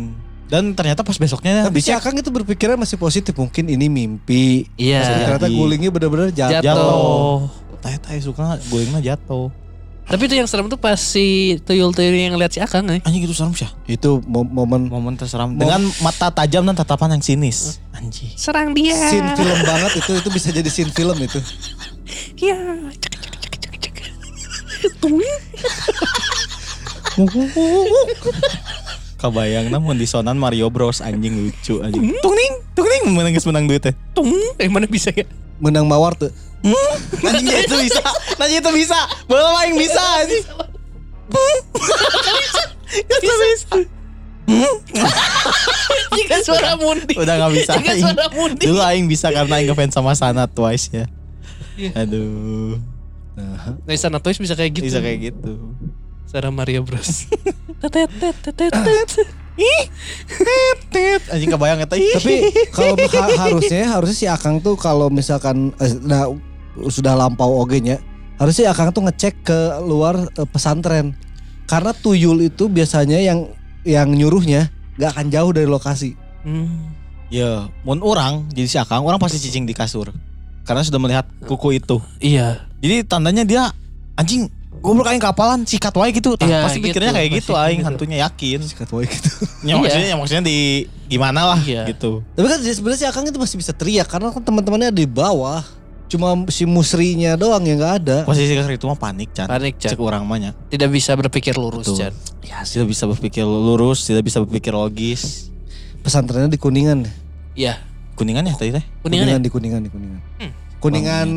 Dan ternyata pas besoknya. Tapi si akang itu berpikirnya masih positif, mungkin ini mimpi. Iya. Maksudnya, ternyata gulingnya benar-benar jatuh. Jatuh. Tai-tai suka gulingnya jatuh. Tapi itu yang serem tuh pas si tuyul-tuyul yang lihat si akang nih. Anjing itu serem sih. Itu momen. Momen terseram. Dengan mata tajam dan tatapan yang sinis. Anjing. Serang dia. Scene film banget itu, itu bisa jadi scene film itu. Ya, cek cek cek cek cek. Tunggu. Kabayang namun disonan Mario Bros anjing lucu anjing. Tungning, tungning menang geus menang duitnya. Tung, eh mana bisa ya? Menang mawar tuh. Anjing itu bisa. Anjing itu bisa. Bola aing bisa anjing. Ya bisa. Jika suara mundi. Udah enggak bisa. Jika suara mundi. Dulu aing bisa karena aing ngefans sama Sana Twice ya. Yeah. Aduh. Nah, nah Sana Toys bisa kayak gitu. Bisa kayak gitu. Sarah Mario Bros. Tetet tetet tetet. Ih. Tetet. Anjing kebayang eta. Tapi kalau ha- harusnya harusnya si akang tuh kalau misalkan eh, nah, sudah lampau ogenya, harusnya akang tuh ngecek ke luar eh, pesantren. Karena tuyul itu biasanya yang yang nyuruhnya enggak akan jauh dari lokasi. Hmm. Ya, mun orang jadi si akang, orang pasti cicing di kasur. Karena sudah melihat kuku itu. Iya. Jadi tandanya dia anjing goblok aing kapalan sikat wae gitu. Nah, iya, pasti gitu, pikirnya kayak gitu aing gitu. Hantunya yakin sikat wae gitu. Ya maksudnya, iya. maksudnya di gimana lah iya. gitu. Tapi kan sebenarnya si akang itu masih bisa teriak karena kan teman-temannya di bawah. Cuma si musrinya doang yang gak ada. Posisi kasar itu mah panik Chan. Panik Chan. Cek orang mahnya. Tidak bisa berpikir lurus Chan. Ya tidak bisa berpikir lurus, tidak bisa berpikir logis. Pesantrennya di Kuningan. Iya. Kuningan ya tadi teh? Kuningan, kuningan ya? di Kuningan di Kuningan. Hmm. Kuningan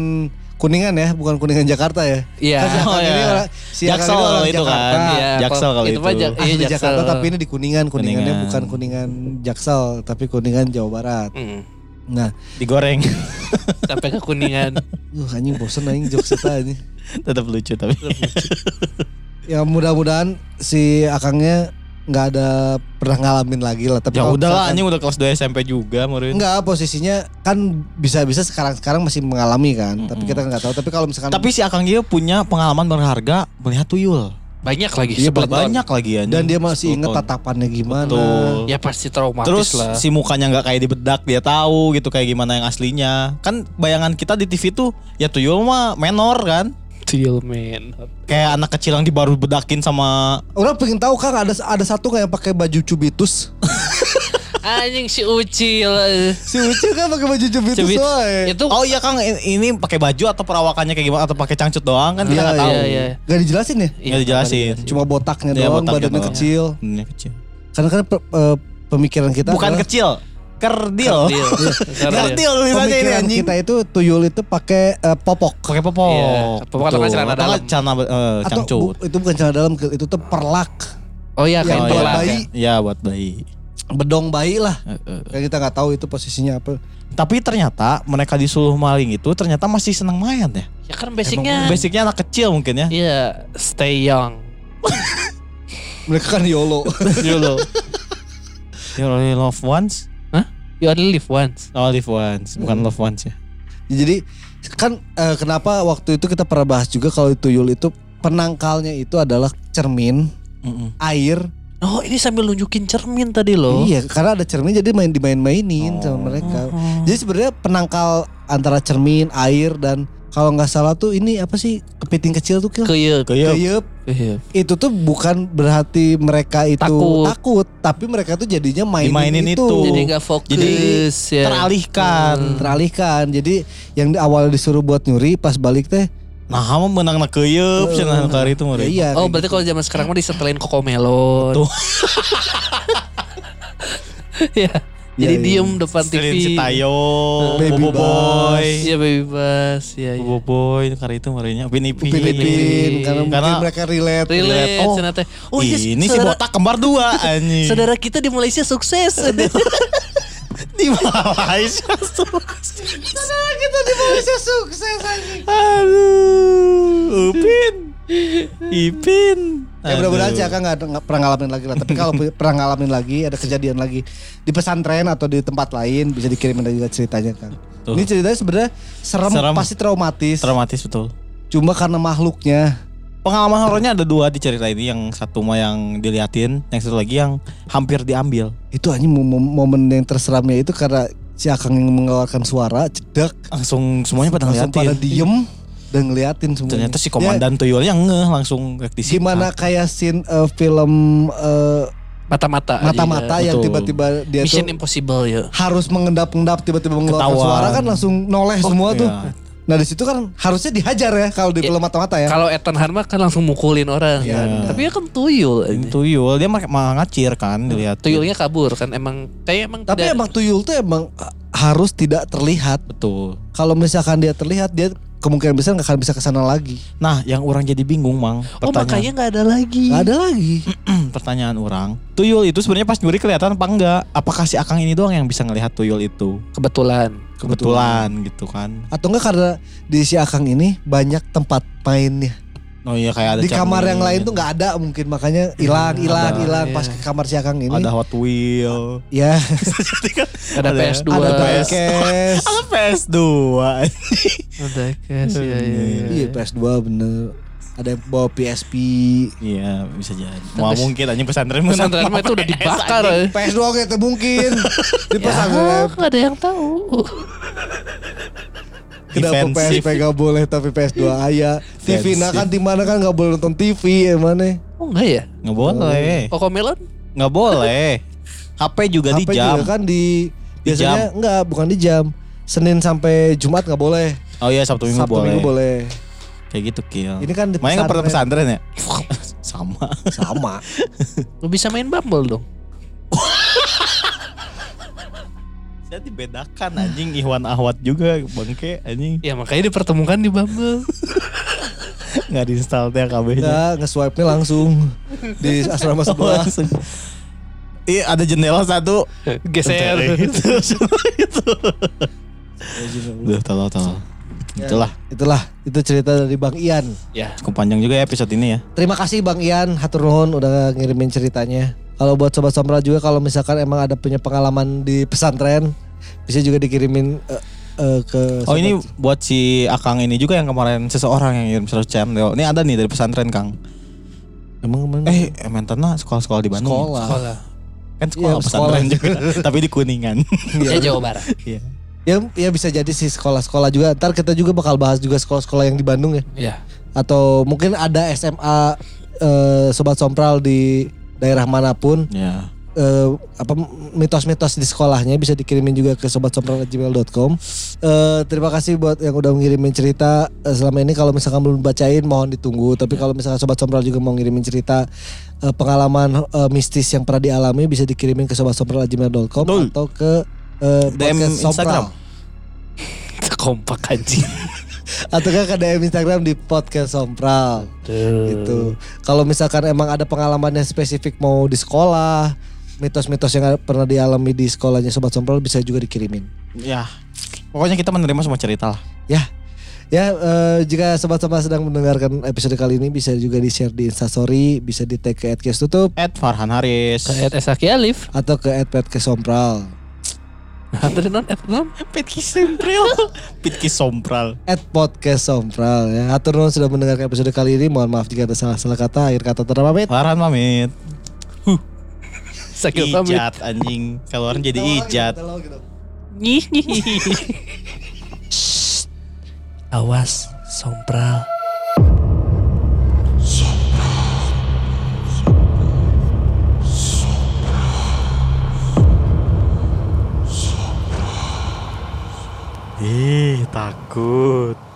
Kuningan ya, bukan Kuningan Jakarta ya. Iya. Kan oh, ya. Orang, si Jaksel kalau itu Jakarta. Kan. Ya, Jaksel kalau itu. Itu jak, iya, Jaksel. Jakarta tapi ini di Kuningan. Kuningannya kuningan. bukan Kuningan Jaksel tapi Kuningan Jawa Barat. Hmm. Nah, digoreng. Sampai ke Kuningan. Uh, anjing bosen anjing jokes eta anjing. Tetap lucu tapi. Tetap lucu. Ya mudah-mudahan si akangnya nggak ada pernah ngalamin lagi lah. Tapi ya udahlah anjing udah kelas dua S M P juga murid. Enggak posisinya kan bisa-bisa sekarang-sekarang masih mengalami kan. Mm-hmm. Tapi kita nggak tahu. Tapi kalau misalkan. Tapi si akang dia punya pengalaman berharga melihat tuyul. Banyak lagi. Iya banyak lagi anjing. Dan dia masih inget tatapannya gimana. Betul. Ya pasti traumatis terus, lah. Terus si mukanya nggak kayak di bedak dia tahu gitu kayak gimana yang aslinya. Kan bayangan kita di T V tuh ya tuyul mah menor kan. kecil men. Kayak anak kecil yang dibaru bedakin sama. Orang pengen tahu Kang, ada ada satu kayak pakai baju cubitus. Anjing si Ucil. Si Ucil kan pakai baju cubitus Cubit. Soalnya. Itu... Oh iya Kang, ini pakai baju atau perawakannya kayak gimana atau pakai cangcut doang kan kita enggak tahu. Iya, iya. Gak dijelasin ya? Iya, gak dijelasin. Cuma botaknya ya, doang, botaknya badannya doang. Kecil. Badannya kecil. Karena kan uh, pemikiran kita bukan adalah... kecil. Kerdil. Kerdil. Kerdil tulisannya ini anjing. Kita itu tuyul itu pakai uh, popok. Pakai popok. Iya. Popok atau celana dalam. Celana uh, cangcut. Bu, itu bukan celana dalam, itu tuh perlak. Oh iya kain perlak. Iya buat bayi. Bedong bayi lah. Uh, uh. Kayak kita gak tahu itu posisinya apa. Tapi ternyata mereka disuluh maling itu ternyata masih senang main ya. Ya kan basicnya. Emang, basicnya anak kecil mungkin ya. Iya, yeah, stay young. Mereka kan YOLO. YOLO. You only love once. Hah? You only live once. Oh live once. Bukan hmm. love once ya. Jadi kan uh, kenapa waktu itu kita pernah bahas juga kalau tuyul itu penangkalnya itu adalah cermin, Mm-mm. air. Oh ini sambil nunjukin cermin tadi loh. Iya karena ada cermin jadi main dimain-mainin oh. sama mereka. Uh-huh. Jadi sebenarnya penangkal antara cermin, air dan kalau gak salah tuh ini apa sih kepiting kecil tuh. Keyep. Keyep. Itu tuh bukan berarti mereka itu takut. takut tapi mereka tuh jadinya mainin, dimainin itu. itu. Jadi gak fokus. Jadi ya. teralihkan. Hmm. Teralihkan. Jadi yang awalnya disuruh buat nyuri pas balik teh. Nah, kamu menang nak keyep, senang kari itu murid. Iya, oh, berarti gitu. Kalau zaman sekarang mah disetelin kokomelon. Tuh. ya, jadi ya, diem iya. depan Stelin T V. Setelin Citayo, Bobo Boy. Iya, Baby Bus. Iya, iya. Bobo Boy, kari itu muridnya. Upin Ipin. Upin Ipin. Karena, Karena mereka relate. Relate. Oh, oh yes, ini saudara, si botak kembar dua. Anjing. Saudara kita di Malaysia sukses. Di Malaysia sukses. Saudara kita di Malaysia sukses anjing. Aduh, Upin, Ipin. Ya mudah-mudahan sih Kang nggak pernah ngalamin lagi lah. Tapi kalau pernah ngalamin lagi, ada kejadian lagi di pesantren atau di tempat lain bisa dikirimin juga ceritanya Kang. Tuh. Ini ceritanya sebenarnya serem, serem, pasti traumatis. Traumatis betul. Cuma karena makhluknya. Pengalaman horornya ada dua di cerita ini, yang satu mah yang diliatin, yang satu lagi yang hampir diambil. Itu hanya momen yang terseramnya itu karena si Akang yang mengeluarkan suara, cedak. Langsung semuanya pada ngeliatin. Langsung pada diem dan ngeliatin semuanya. Ternyata si komandan ya, tuyulnya ngeh langsung. Gimana kayak scene uh, film... Uh, Mata-mata. Mata-mata iya, yang betul. Tiba-tiba dia Mission tuh... Mission Impossible ya. Harus mengendap-endap, tiba-tiba mengeluarkan Ketawan. Suara kan langsung noleh oh, semua iya. tuh. Nah di situ kan harusnya dihajar ya kalau di film mata-mata ya. Kalau Ethan Harma kan langsung mukulin orang. Ya. Kan. Tapi dia kan tuyul. Tuyul dia malah ngacir kan dilihat. Tuyulnya kabur kan emang kayak emang. Tapi tidak... emang tuyul tuh emang harus tidak terlihat. Betul. Kalau misalkan dia terlihat dia kemungkinan besar nggak akan bisa kesana lagi. Nah yang orang jadi bingung Mang. Pertanyaan. Oh makanya nggak ada lagi. Nggak ada lagi. Pertanyaan orang. Tuyul itu sebenarnya pas nyuri kelihatan apa enggak? Apakah si Akang ini doang yang bisa ngelihat tuyul itu? Kebetulan. Kebetulan, kebetulan gitu kan. Atau enggak karena di si Akang ini banyak tempat mainnya. Oh iya kayak ada di kamar yang lain tuh enggak ada mungkin makanya hilang hilang hilang pas ke kamar si Akang ini. Ada Hot Wheel. Ya. ada, ada P S two. Ada P S. Ada P S two. Ada P S. Iya iya. Iya P S two bener. Ada yang bawa P S P. Iya bisa jadi. Mau Terus, mungkin hanya pesantren. Pesantren itu udah dibakar. P S two itu mungkin. Di pesantren. Ya gak ada yang tahu. Kenapa P S P gak boleh tapi P S two aya. T V nah kan dimana kan gak boleh nonton T V emangnya. Oh enggak ya? Gak boleh. Kokomelon? Gak boleh. H P juga di jam. H P juga kan di. Biasanya enggak bukan di jam. Senin sampai Jumat gak boleh. Oh iya Sabtu Minggu boleh. Sabtu Minggu boleh. Kayak gitu Kil. Ini kan main nggak pernah pesantren ya? Sama. Sama. Lu bisa main Bumble dong. Saya dibedakan anjing Iwan Ahwat juga bangke anjing. Ya makanya dipertemukan di Bumble. Nggak diinstal teh kabehnya. Nggak nge-swipe-nya langsung di asrama sebelah. Iya ada jendela satu geser gitu. Gitu. Udah tahu tahu. Ya, itulah, itulah itu cerita dari Bang Iyan. Ya, cukup panjang juga ya episode ini ya. Terima kasih Bang Iyan, hatur nuhun udah ngirimin ceritanya. Kalau buat sobat sombra juga kalau misalkan emang ada punya pengalaman di pesantren, bisa juga dikirimin uh, uh, ke. Oh sobat. Ini buat si Akang ini juga yang kemarin seseorang yang ngirim seratus cendol. Ini ada nih dari pesantren Kang. Emang kemarin? Eh, mentana sekolah-sekolah di Bandung. Sekolah. sekolah. Kan sekolah ya, pesantren sekolah. Juga, tapi di Kuningan. Iya Jawa Barat. Iya. Ya, ya bisa jadi sih sekolah-sekolah juga. Ntar kita juga bakal bahas juga sekolah-sekolah yang di Bandung ya. Iya. atau mungkin ada S M A uh, Sobat Sompral di daerah manapun. Yeah. Uh, apa mitos-mitos di sekolahnya bisa dikirimin juga ke sobat sompral at gmail dot com. Uh, terima kasih buat yang udah ngirimin cerita uh, selama ini. Kalau misalkan belum bacain mohon ditunggu. Tapi kalau misalkan Sobat Sompral juga mau ngirimin cerita uh, pengalaman uh, mistis yang pernah dialami, bisa dikirimin ke sobat sompral at gmail dot com atau ke uh, D M Instagram. Kompak anjing. Atau kan ke D M Instagram di Podcast Sompral. Gitu. Kalau misalkan emang ada pengalaman yang spesifik mau di sekolah, mitos-mitos yang pernah dialami di sekolahnya Sobat Sompral bisa juga dikirimin. Ya, pokoknya kita menerima semua cerita lah. Ya, ya uh, jika Sobat Sompral sedang mendengarkan episode kali ini bisa juga di share di Instastory, bisa di tag ke at kes tutup, at Farhan Haris, ke at Esaki Alif, atau ke at Petkesompral. Atau non at non Petkesompral, Petkesompral, at Podkesompral. Ya, atau non sudah mendengarkan episode kali ini. Mohon maaf jika ada salah-salah kata. Akhir kata terima pamit. Farhan pamit. Huh. Sakit ijat anjing, keluar jadi ijat. Nyih nyih. Awas sompral. Sompral. Sompral. Sompral. Sompral. Ih, takut.